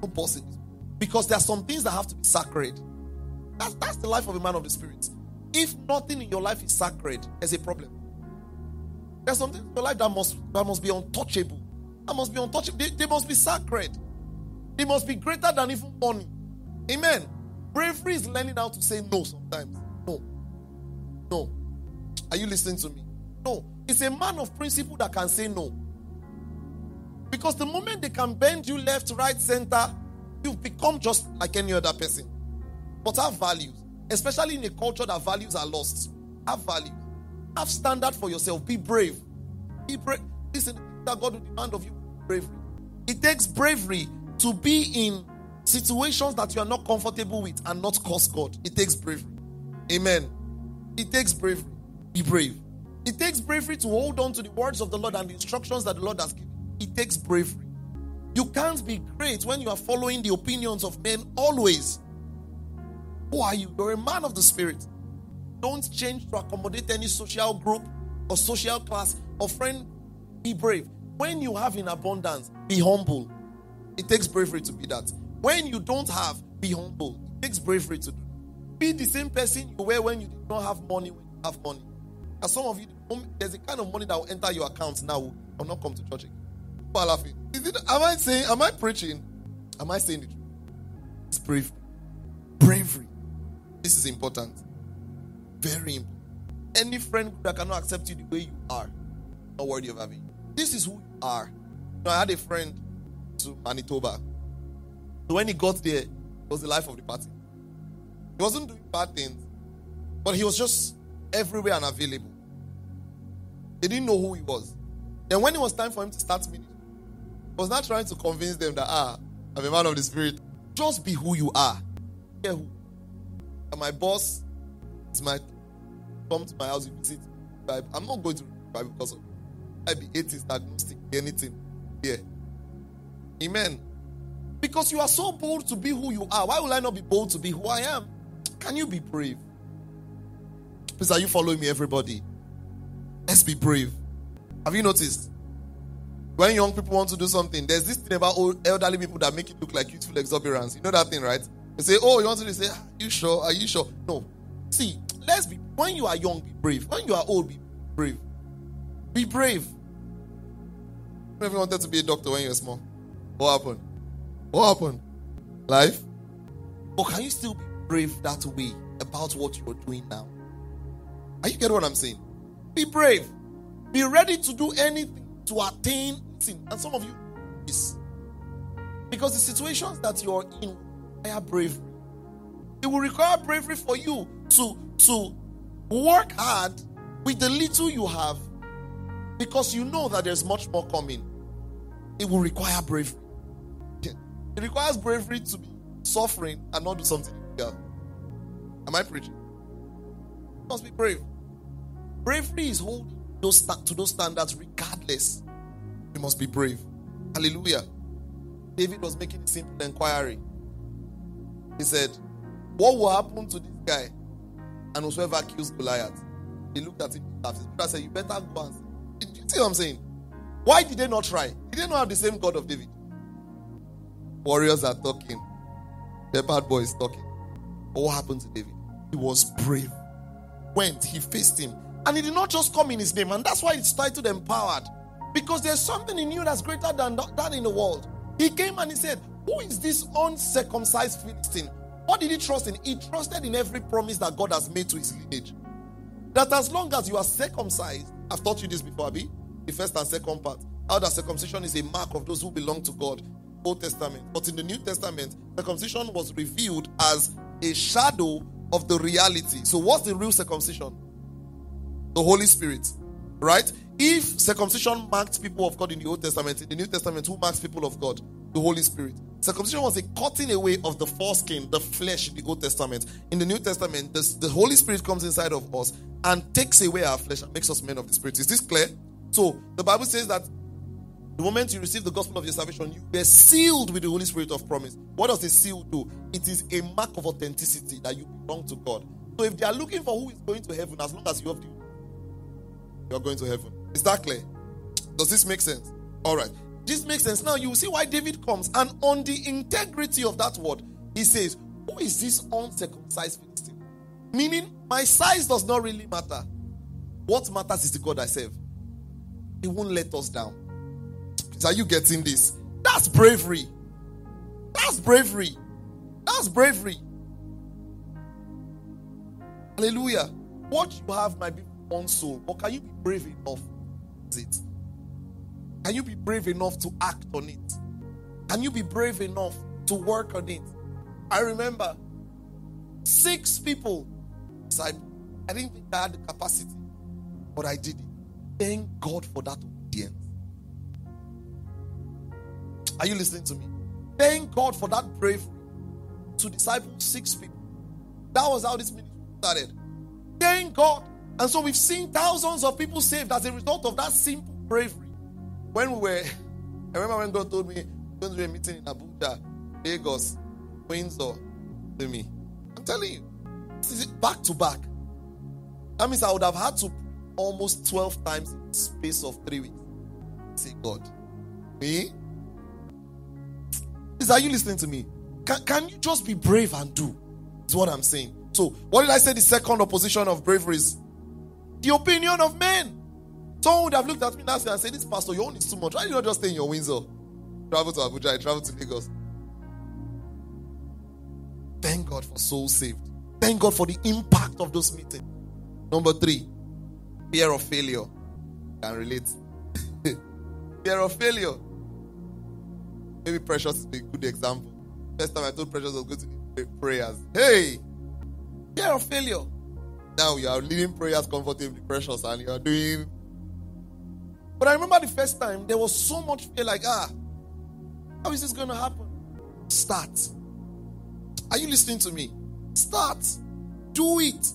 No boss in this world. Because there are some things that have to be sacred. That's, that's the life of a man of the spirit. If nothing in your life is sacred, there's a problem. There's something in your life that must, that must be untouchable. That must be untouchable. They, they must be sacred. They must be greater than even money. Amen. Bravery is learning how to say no sometimes. No. No. Are you listening to me? No. It's a man of principle that can say no. Because the moment they can bend you left, right, center, you've become just like any other person. But have values. Especially in a culture that values are lost. Have value. Have standard for yourself. Be brave. Be brave. Listen, that God will demand of you bravery. It takes bravery to be in situations that you are not comfortable with and not curse God. It takes bravery. Amen. It takes bravery. Be brave. It takes bravery to hold on to the words of the Lord and the instructions that the Lord has given. It takes bravery. You can't be great when you are following the opinions of men always. Who are you? You're a man of the spirit. Don't change to accommodate any social group or social class or friend. Be brave. When you have in abundance, be humble. It takes bravery to be that. When you don't have, be humble. It takes bravery to do. Be the same person you were when you did not have money, when you have money. As some of you, there's a kind of money that will enter your account now or not come to church again. People are laughing. Is it, am I saying, am I preaching? Am I saying it? It's bravery. Bravery. This is important. Very important. Any friend that cannot accept you the way you are, not worthy of having you. This is who you are. You know, I had a friend to Manitoba. So when he got there, it was the life of the party. He wasn't doing bad things, but he was just everywhere and available. They didn't know who he was. Then when it was time for him to start ministry, he was not trying to convince them that, ah, I'm a man of the spirit. Just be who you are. Care who. And my boss is my, come to my house, you visit Bible. I'm not going to read the Bible because of I be atheist, agnostic, anything. Yeah. Amen. Because you are so bold to be who you are. Why will I not be bold to be who I am? Can you be brave? Please, are you following me, everybody? Let's be brave. Have you noticed? When young people want to do something, there's this thing about old elderly people that make it look like youthful exuberance. You know that thing, right? They say, oh, you want to do this? They say, are you sure? Are you sure? No. See, let's be, when you are young, be brave. When you are old, be brave. Be brave. If you wanted to be a doctor when you were small, what happened? What happened? Life? But can you still be brave that way about what you're doing now? Are you getting what I'm saying? Be brave. Be ready to do anything to attain sin. And some of you, yes. Because the situations that you're in require bravery. It will require bravery for you to, to work hard with the little you have because you know that there's much more coming. It will require bravery. It requires bravery to be suffering and not do something illegal. Am I preaching? You must be brave. Bravery is holding those to those standards regardless. You must be brave. Hallelujah. David was making a simple inquiry. He said, what will happen to this guy and whosoever kills Goliath? He looked at him. His brother said, you better go and see. Do you see what I'm saying? Why did they not try? Did they not have the same God of David? Warriors are talking. The bad boy is talking. But what happened to David? He was brave. Went, he faced him. And he did not just come in his name. And that's why it's titled Empowered. Because there's something in you that's greater than that in the world. He came and he said, who is this uncircumcised Philistine? What did he trust in? He trusted in every promise that God has made to his lineage. That as long as you are circumcised, I've taught you this before, Abi, the first and second part, how that circumcision is a mark of those who belong to God, Old Testament. But in the New Testament, circumcision was revealed as a shadow of the reality. So what's the real circumcision? The Holy Spirit, right? If circumcision marked people of God in the Old Testament, in the New Testament, who marks people of God? The Holy Spirit. Circumcision was a cutting away of the foreskin, the flesh, in the Old Testament. In the New Testament, the, the Holy Spirit comes inside of us and takes away our flesh and makes us men of the Spirit. Is this clear? So, the Bible says that the moment you receive the gospel of your salvation, you were sealed with the Holy Spirit of promise. What does a seal do? It is a mark of authenticity that you belong to God. So, if they are looking for who is going to heaven, as long as you have the, you are going to heaven. Is that clear? Does this make sense? All right. This makes sense. Now you will see why David comes, and on the integrity of that word, he says, who is this uncircumcised Philistine? Meaning, my size does not really matter. What matters is the God I serve. He won't let us down. So are you getting this? That's bravery. That's bravery. That's bravery. Hallelujah. What you have might be one soul, but can you be brave enough? Is it? Can you be brave enough to act on it? Can you be brave enough to work on it? I remember six people. I, I didn't think I had the capacity, but I did it. Thank God for that obedience. Are you listening to me? Thank God for that bravery to disciple six people. That was how this ministry started. Thank God. And so we've seen thousands of people saved as a result of that simple bravery. When we were, I remember when God told me, going to do a meeting in Abuja, Lagos, Windsor, to me. I'm telling you, this is it back to back. That means I would have had to almost twelve times in the space of three weeks. Say, God, me? Please, are you listening to me? Can, can you just be brave and do? Is what I'm saying. So, what did I say the second opposition of bravery is? The opinion of men. Someone would have looked at me last year and said, this pastor, your own is too much. Why do you not just stay in your Windsor? Travel to Abuja, I travel to Lagos. Thank God for souls saved. Thank God for the impact of those meetings. Number three, fear of failure. I can relate. Fear of failure. Maybe Precious is a good example. First time I told Precious I was going to lead prayers. Hey! Fear of failure. Now you are leading prayers comfortably, Precious, and you are doing. But I remember the first time, there was so much fear, like, ah, how is this going to happen? Start. Are you listening to me? Start. Do it.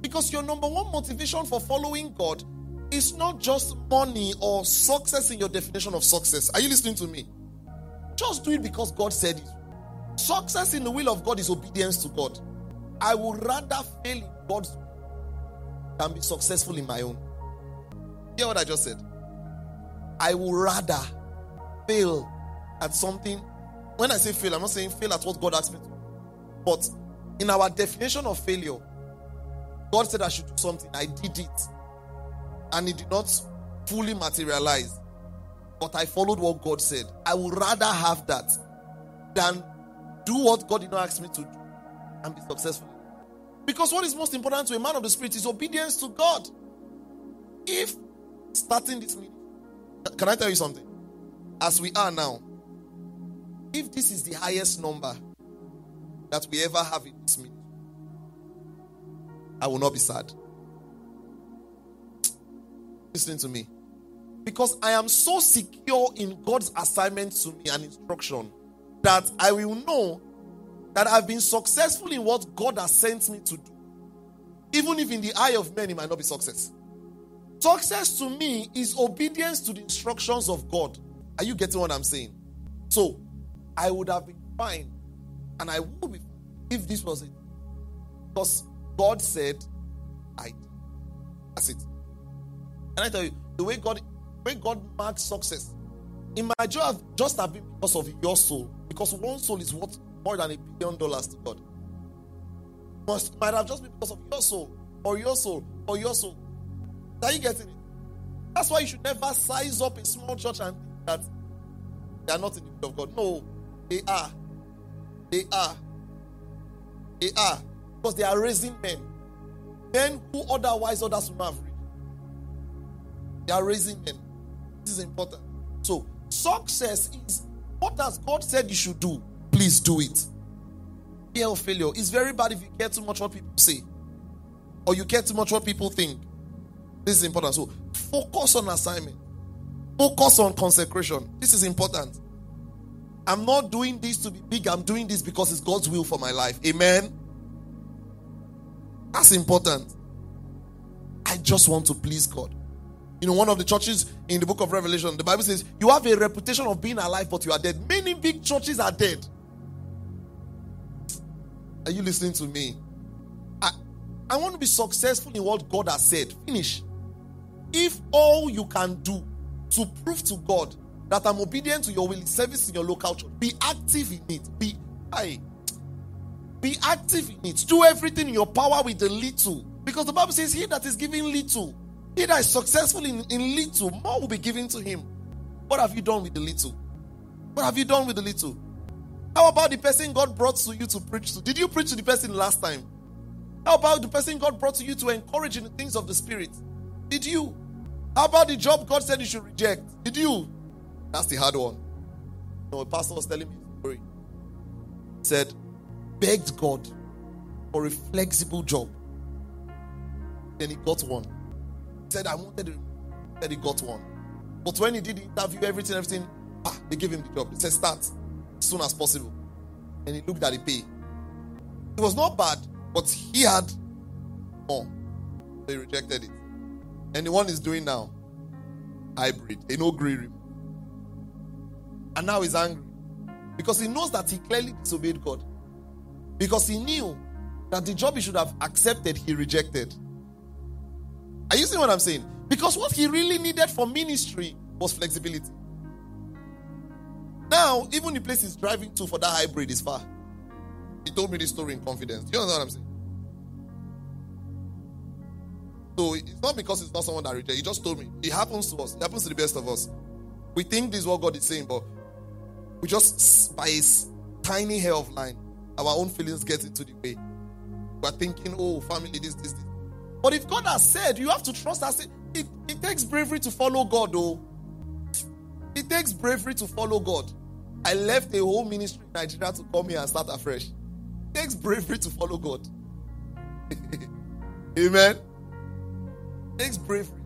Because your number one motivation for following God is not just money or success in your definition of success. Are you listening to me? Just do it because God said it. Success in the will of God is obedience to God. I would rather fail in God's will than be successful in my own. Hear what I just said? I would rather fail at something. When I say fail, I'm not saying fail at what God asked me to do. But in our definition of failure, God said I should do something. I did it. And it did not fully materialize. But I followed what God said. I would rather have that than do what God did not ask me to do and be successful. Because what is most important to a man of the Spirit is obedience to God. If starting this meeting, can I tell you something? As we are now, if this is the highest number that we ever have in this meeting, I will not be sad. Listen to me. Because I am so secure in God's assignment to me and instruction that I will know that I've been successful in what God has sent me to do. Even if in the eye of men, it might not be success. Success to me is obedience to the instructions of God. Are you getting what I'm saying? So, I would have been fine, and I would be fine if this was it. Because God said, I did. That's it. And I tell you, the way God, the way God marks success, it might just have been because of your soul. Because one soul is worth more than a billion dollars to God. It might have just been because of your soul, or your soul, or your soul. Are you getting it? That's why you should never size up a small church and think that they are not in the will of God. No, they are. They are. They are. Because they are raising men. Men who otherwise others would have raised. They are raising men. This is important. So, success is what has God said you should do. Please do it. Fear of failure. It's very bad if you care too much what people say. Or you care too much what people think. This is important. So, focus on assignment. Focus on consecration. This is important. I'm not doing this to be big. I'm doing this because it's God's will for my life. Amen? That's important. I just want to please God. You know, one of the churches in the book of Revelation, the Bible says, you have a reputation of being alive, but you are dead. Many big churches are dead. Are you listening to me? I, I want to be successful in what God has said. Finish. If all you can do to prove to God that I'm obedient to your will is service in your local church, be active in it. Be, I, be active in it. Do everything in your power with the little. Because the Bible says, he that is giving little, he that is successful in, in little, more will be given to him. What have you done with the little? What have you done with the little? How about the person God brought to you to preach to? Did you preach to the person last time? How about the person God brought to you to encourage in the things of the Spirit? Did you? How about the job God said you should reject? Did you? That's the hard one. You know, a pastor was telling me a story. He said, begged God for a flexible job. Then he got one. He said, I wanted it. He said he got one. But when he did the interview, everything, everything, ah, they gave him the job. They said, start as soon as possible. And he looked at the pay. It was not bad, but he had more. So he rejected it. And the one is doing now, hybrid, a no grey room. And now he's angry because he knows that he clearly disobeyed God. Because he knew that the job he should have accepted, he rejected. Are you seeing what I'm saying? Because what he really needed for ministry was flexibility. Now, even the place he's driving to for that hybrid is far. He told me this story in confidence. Do you understand what I'm saying? So it's not because it's not someone that rejected. He just told me. It happens to us. It happens to the best of us. We think this is what God is saying, but we just, by a tiny hair of line, our own feelings get into the way. We're thinking, oh, family, this, this, this. But if God has said, you have to trust us. It, it takes bravery to follow God, though. It takes bravery to follow God. I left a whole ministry in Nigeria to come here and start afresh. It takes bravery to follow God. Amen. Takes bravery,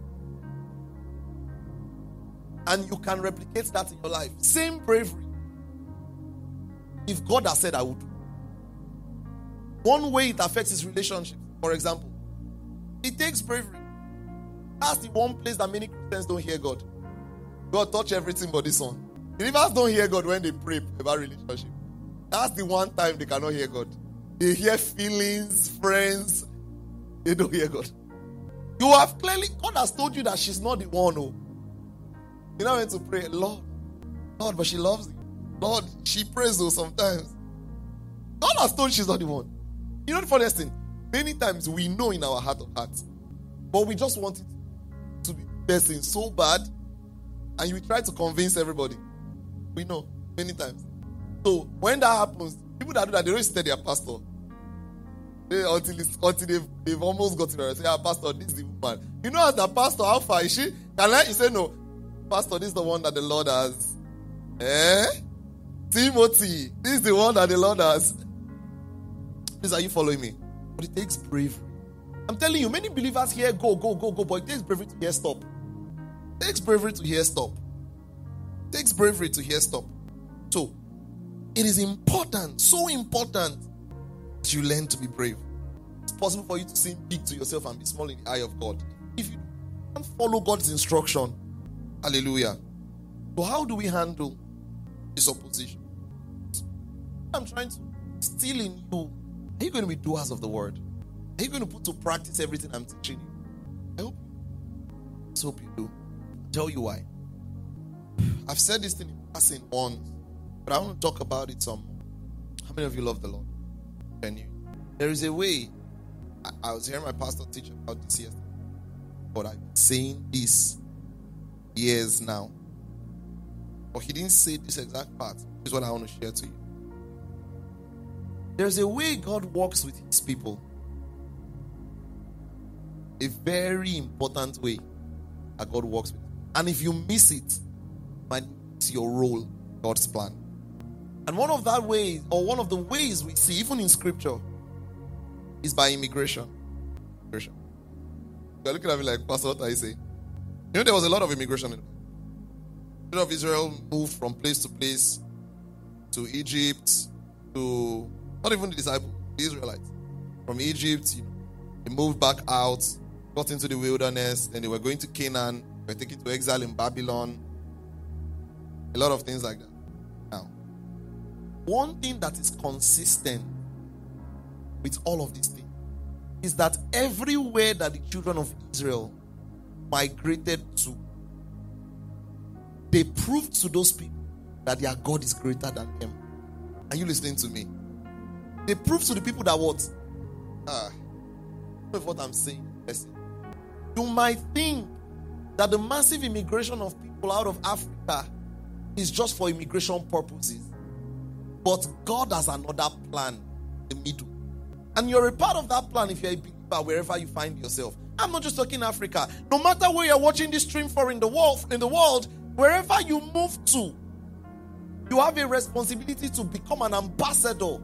and you can replicate that in your life. Same bravery. If God has said, I would. One way it affects his relationship, for example, it takes bravery. That's the one place that many Christians don't hear God. God touch everything but this one. Believers don't hear God when they pray about relationship. That's the one time they cannot hear God. They hear feelings, friends. They don't hear God. You have clearly, God has told you that she's not the one who. You know, I went to pray, Lord, Lord, but she loves you. Lord, she prays though sometimes. God has told you she's not the one. You know the funniest thing? Many times we know in our heart of hearts, but we just want it to be person so bad, and you try to convince everybody. We know many times. So when that happens, people that do that, they don't tell their pastor. They, until it's, until they've, they've almost got to her. Say, ah, pastor, this is the woman. You know, as the pastor, how far is she? And then you say, no, pastor, this is the one that the Lord has. Eh? Timothy, this is the one that the Lord has. Please, are you following me? But it takes bravery. I'm telling you, many believers here go, go, go, go, but it takes bravery to hear stop. It takes bravery to hear stop. It takes bravery to hear stop. So, it is important, so important, you learn to be brave. It's possible for you to seem big to yourself and be small in the eye of God if you can't follow God's instruction. Hallelujah. So how do we handle this opposition? I'm trying to steal in you. Are you going to be doers of the word? Are you going to put to practice everything I'm teaching you? I hope you do. I hope you do. I'll tell you why. I've said this thing in passing once, but I want to talk about it some more. How many of you love the Lord? You. There is a way. I, I was hearing my pastor teach about this yesterday, but I've been saying this years now. But he didn't say this exact part. This is what I want to share to you. There's a way God works with his people. A very important way that God works with. And if you miss it, man, it's your role, God's plan. And one of that ways, or one of the ways we see, even in scripture, is by immigration. Immigration. You're looking at me like, Pastor, what are you saying? You know, there was a lot of immigration. The children of Israel moved from place to place, to Egypt, to not even the disciples, the Israelites. From Egypt, you know, they moved back out, got into the wilderness, then they were going to Canaan, they were taken to exile in Babylon. A lot of things like that. Now, one thing that is consistent with all of these things is that everywhere that the children of Israel migrated to, they proved to those people that their God is greater than them. Are you listening to me? They proved to the people that what? Ah, uh, what I'm saying. Listen. You might think that the massive immigration of people out of Africa is just for immigration purposes. But God has another plan in the middle. And you're a part of that plan if you're a believer, wherever you find yourself. I'm not just talking Africa. No matter where you're watching this stream for in the world, in the world, wherever you move to, you have a responsibility to become an ambassador.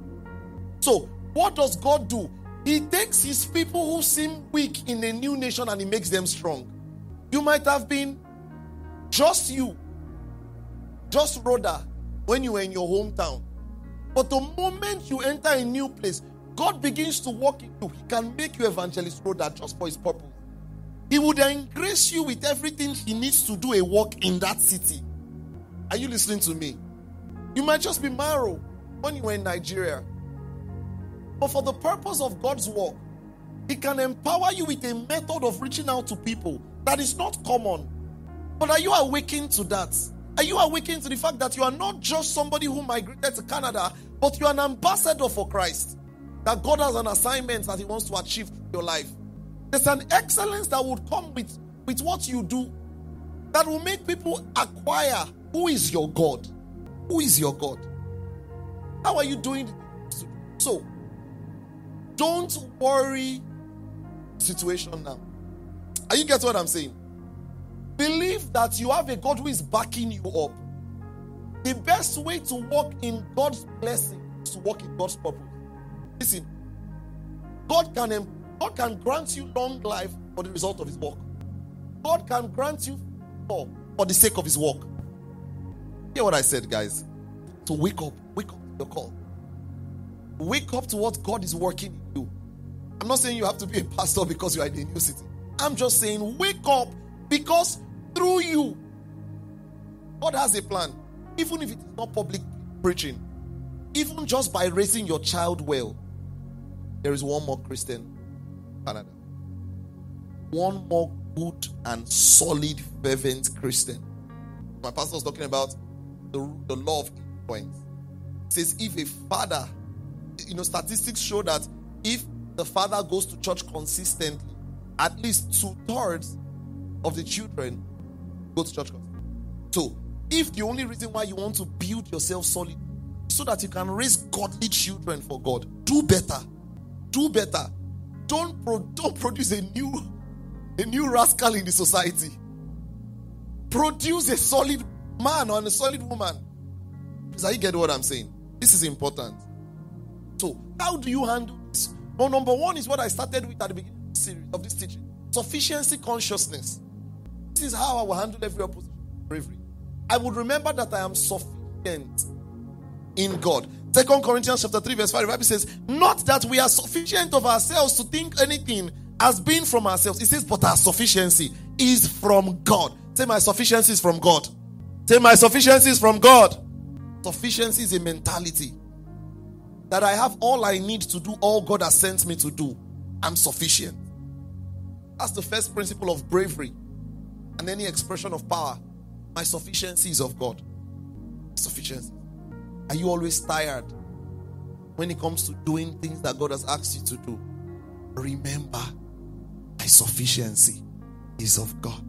So, what does God do? He takes his people who seem weak in a new nation and he makes them strong. You might have been just you, just Rhoda, when you were in your hometown. But the moment you enter a new place, God begins to work in you. He can make you evangelist Rhoda just for his purpose. He would engrace you with everything he needs to do a work in that city. Are you listening to me? You might just be Maro when you were in Nigeria. But for the purpose of God's work, he can empower you with a method of reaching out to people that is not common. But are you awakened to that? Are you awakened to the fact that you are not just somebody who migrated to Canada, but you are an ambassador for Christ? That God has an assignment that he wants to achieve in your life. There's an excellence that would come with, with what you do that will make people acquire who is your God. Who is your God? How are you doing? So, don't worry situation now. Are you getting what I'm saying? Believe that you have a God who is backing you up. The best way to walk in God's blessing is to walk in God's purpose. Listen, God can, God can grant you long life for the result of his work. God can grant you for, for the sake of his work. Hear what I said, guys. So wake up. Wake up to your call. Wake up to what God is working in you. I'm not saying you have to be a pastor because you are in a new city. I'm just saying wake up because through you, God has a plan. Even if it is not public preaching, even just by raising your child well, there is one more Christian in Canada. One more good and solid, fervent Christian. My pastor was talking about the, the law of influence. It says if a father, you know, statistics show that if the father goes to church consistently, at least two-thirds of the children go to church consistently. So, if the only reason why you want to build yourself solid so that you can raise godly children for God, do better. Do better. Don't pro- don't produce a new a new rascal in the society. Produce a solid man or a solid woman. Because I get what I'm saying. This is important. So, how do you handle this? Well, number one is what I started with at the beginning of this, series, of this teaching. Sufficiency consciousness. This is how I will handle every opposition with bravery. I would remember that I am sufficient in God. Second Corinthians chapter three verse five, the Bible says, not that we are sufficient of ourselves to think anything as being from ourselves. It says, but our sufficiency is from God. Say, my sufficiency is from God. Say, my sufficiency is from God. Sufficiency is a mentality that I have all I need to do all God has sent me to do. I'm sufficient. That's the first principle of bravery and any expression of power. My sufficiency is of God. Sufficiency. Are you always tired when it comes to doing things that God has asked you to do? Remember, my sufficiency is of God.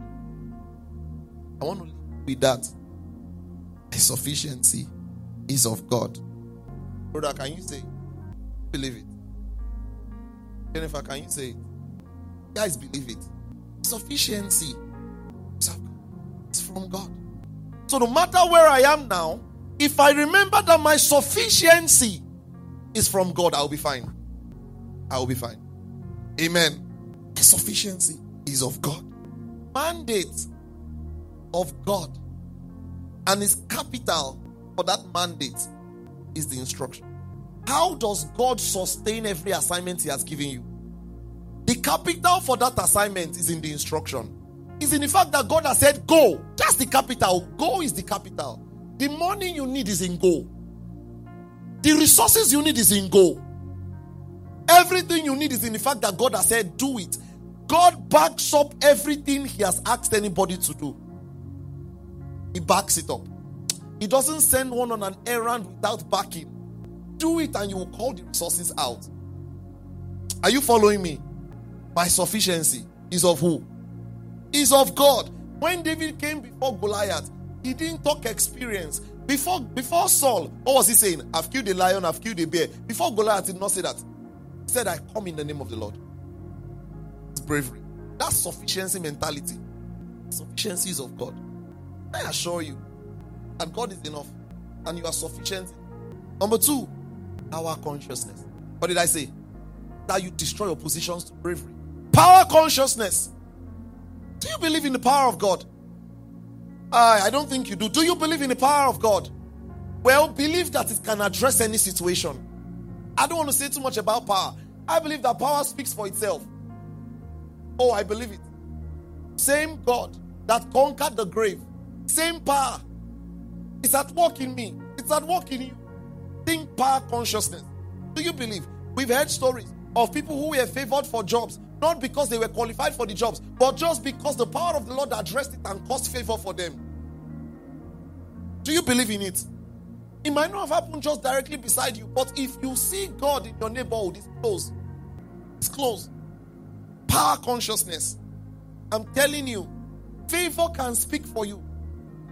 I want to leave with that. My sufficiency is of God. Brother, can you say, believe it? Jennifer, can you say it? Guys, believe it. Sufficiency is from God. So no matter where I am now, if I remember that my sufficiency is from God, I'll be fine. I'll be fine. Amen. The sufficiency is of God. Mandate of God. And its capital for that mandate is the instruction. How does God sustain every assignment he has given you? The capital for that assignment is in the instruction. It's in the fact that God has said go. That's the capital. Go is the capital. The money you need is in go. The resources you need is in go. Everything you need is in the fact that God has said do it. God backs up everything he has asked anybody to do. He backs it up. He doesn't send one on an errand without backing. Do it and you will call the resources out. Are you following me? My sufficiency is of who? Is of God. When David came before Goliath, he didn't talk experience. Before, before Saul, what was he saying? I've killed a lion, I've killed a bear. Before Goliath, he did not say that. He said, I come in the name of the Lord. It's bravery. That's sufficiency mentality. Sufficiency is of God. I assure you, and God is enough, and you are sufficient. Number two, power consciousness. What did I say? That you destroy oppositions to bravery. Power consciousness. Do you believe in the power of God? I, I don't think you do. Do you believe in the power of God? Well, believe that it can address any situation. I don't want to say too much about power. I believe that power speaks for itself. Oh, I believe it. Same God that conquered the grave. Same power. It's at work in me. It's at work in you. Think power consciousness. Do you believe? We've heard stories of people who were favored for jobs, not because they were qualified for the jobs, but just because the power of the Lord addressed it and caused favor for them. Do you believe in it? It might not have happened just directly beside you, but if you see God in your neighborhood, it's close. It's close. Power consciousness. I'm telling you, favor can speak for you.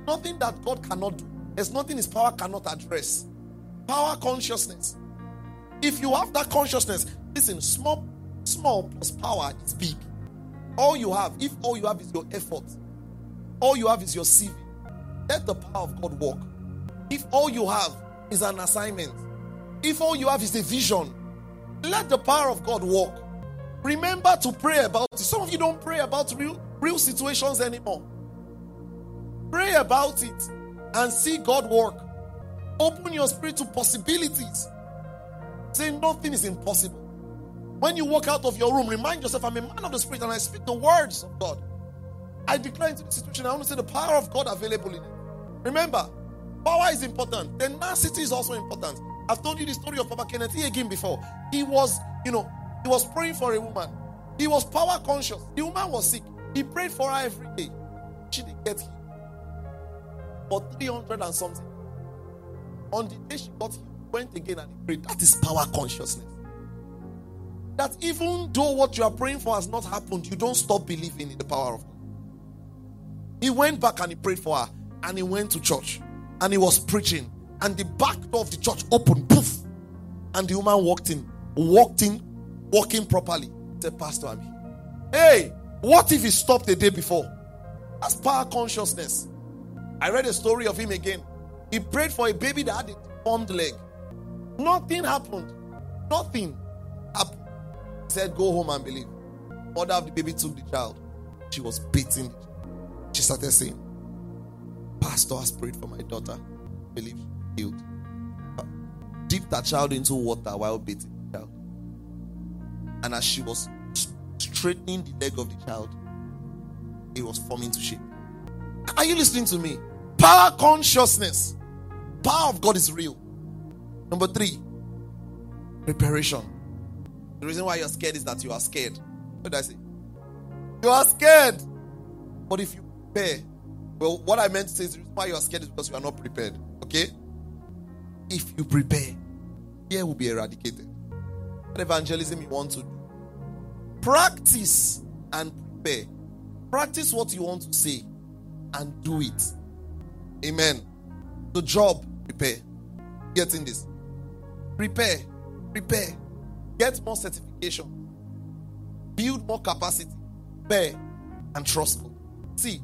Nothing that God cannot do. There's nothing his power cannot address. Power consciousness. If you have that consciousness, listen, small small plus power is big. All you have, if all you have is your effort, all you have is your C V, let the power of God work. If all you have is an assignment, if all you have is a vision, let the power of God work. Remember to pray about it. Some of you don't pray about real, real situations anymore. Pray about it and see God work. Open your spirit to possibilities. Say nothing is impossible. When you walk out of your room, remind yourself, I'm a man of the spirit and I speak the words of God. I declare into the situation, I want to say the power of God available in it. Remember, power is important. Tenacity is also important. I've told you the story of Papa Kennedy again before. He was, you know, he was praying for a woman. He was power conscious. The woman was sick. He prayed for her every day. She didn't get healed. For three hundred and something. On the day she got healed, he went again and he prayed. That is power consciousness. That even though what you are praying for has not happened, you don't stop believing in the power of God. He went back and he prayed for her. And he went to church. And he was preaching. And the back door of the church opened. Poof! And the woman walked in. Walked in. Walking properly. He said, Pastor, I'm here. Hey! What if he stopped the day before? That's power consciousness. I read a story of him again. He prayed for a baby that had a deformed leg. Nothing happened. Nothing happened. He said, go home and believe. Mother of the baby took the child. She was beating it. She started saying, Pastor has prayed for my daughter. Believe she healed. Dipped that child into water while beating the child. And as she was straightening the leg of the child, it was forming to shape. Are you listening to me? Power consciousness. Power of God is real. Number three, preparation. The reason why you're scared is that you are scared. What did I say? You are scared. But if you prepare, well, what I meant to say is the reason why you are scared is because you are not prepared. Okay? If you prepare, fear will be eradicated. What evangelism you want to do? Practice and prepare. Practice what you want to say. And do it. Amen. The job, prepare. Getting this. Prepare. Prepare. Get more certification. Build more capacity. Bear and trust God. See,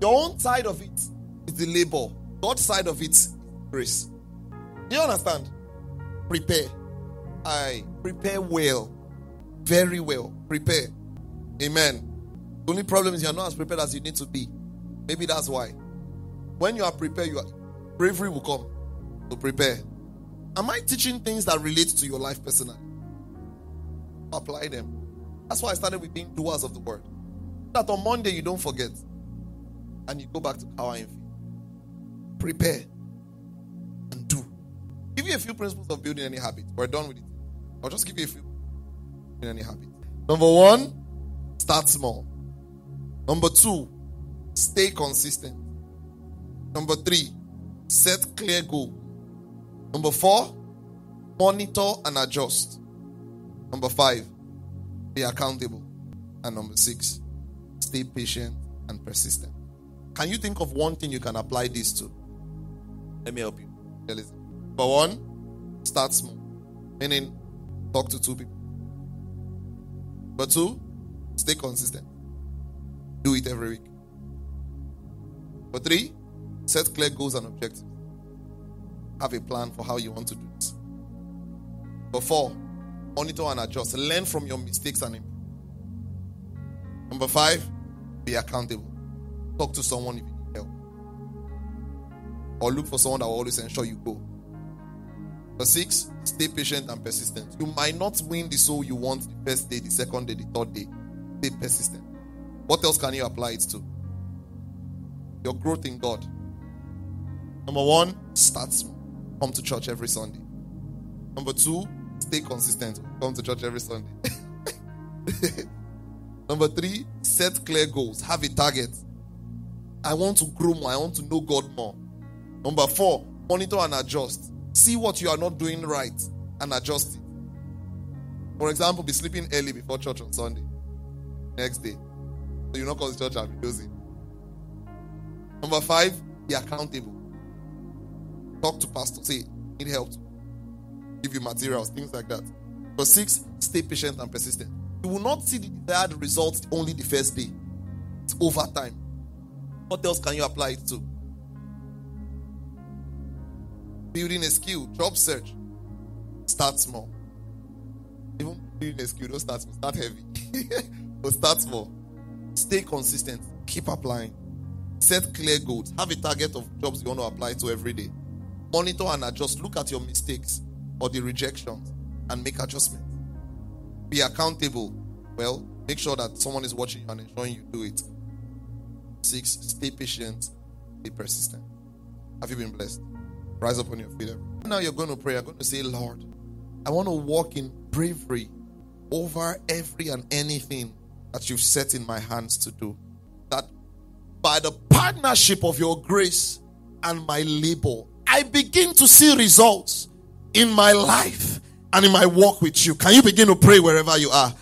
your own side of it is the labor. God's side of it is grace. Do you understand? Prepare. I prepare well. Very well. Prepare. Amen. The only problem is you are not as prepared as you need to be. Maybe that's why. When you are prepared, you are, bravery will come. So prepare. Am I teaching things that relate to your life personally? Apply them. That's why I started with being doers of the word. That on Monday you don't forget. And you go back to our envy. Prepare. And do. Give you a few principles of building any habit. We're done with it. I'll just give you a few in any habit. Number one, start small. Number two, stay consistent. Number three, set clear goal. Number four, monitor and adjust. Number five, be accountable. And number six, stay patient and persistent. Can you think of one thing you can apply this to? Let me help you. Number one, start small. Meaning, talk to two people. Number two, stay consistent. Do it every week. Number three, set clear goals and objectives. Have a plan for how you want to do this. Number four, monitor and adjust. Learn from your mistakes and improve. Number five, be accountable. Talk to someone if you need help. Or look for someone that will always ensure you go. Number six, stay patient and persistent. You might not win the soul you want the first day, the second day, the third day. Stay persistent. What else can you apply it to? Your growth in God. Number one, start small. Come to church every Sunday. Number two, stay consistent. Come to church every Sunday. Number three, set clear goals. Have a target. I want to grow more. I want to know God more. Number four, monitor and adjust. See what you are not doing right and adjust it. For example, be sleeping early before church on Sunday. Next day. So you're not going to church and be dozing. Number five, be accountable. Talk to pastor. Say, need help. Give you materials, things like that. Number six, stay patient and persistent. You will not see the desired results only the first day. It's over time. What else can you apply it to? Building a skill, job search. Start small. Even building a skill, don't start small. Start heavy. But start small. Stay consistent. Keep applying. Set clear goals. Have a target of jobs you want to apply to every day. Monitor and adjust. Look at your mistakes or the rejections and make adjustments. Be accountable. Well, make sure that someone is watching you and ensuring you do it. Six, stay patient, be persistent. Have you been blessed? Rise up on your feet. Now you're going to pray. You're going to say, Lord, I want to walk in bravery over every and anything that you've set in my hands to do. That by the partnership of your grace and my labor, I begin to see results in my life and in my walk with you. Can you begin to pray wherever you are?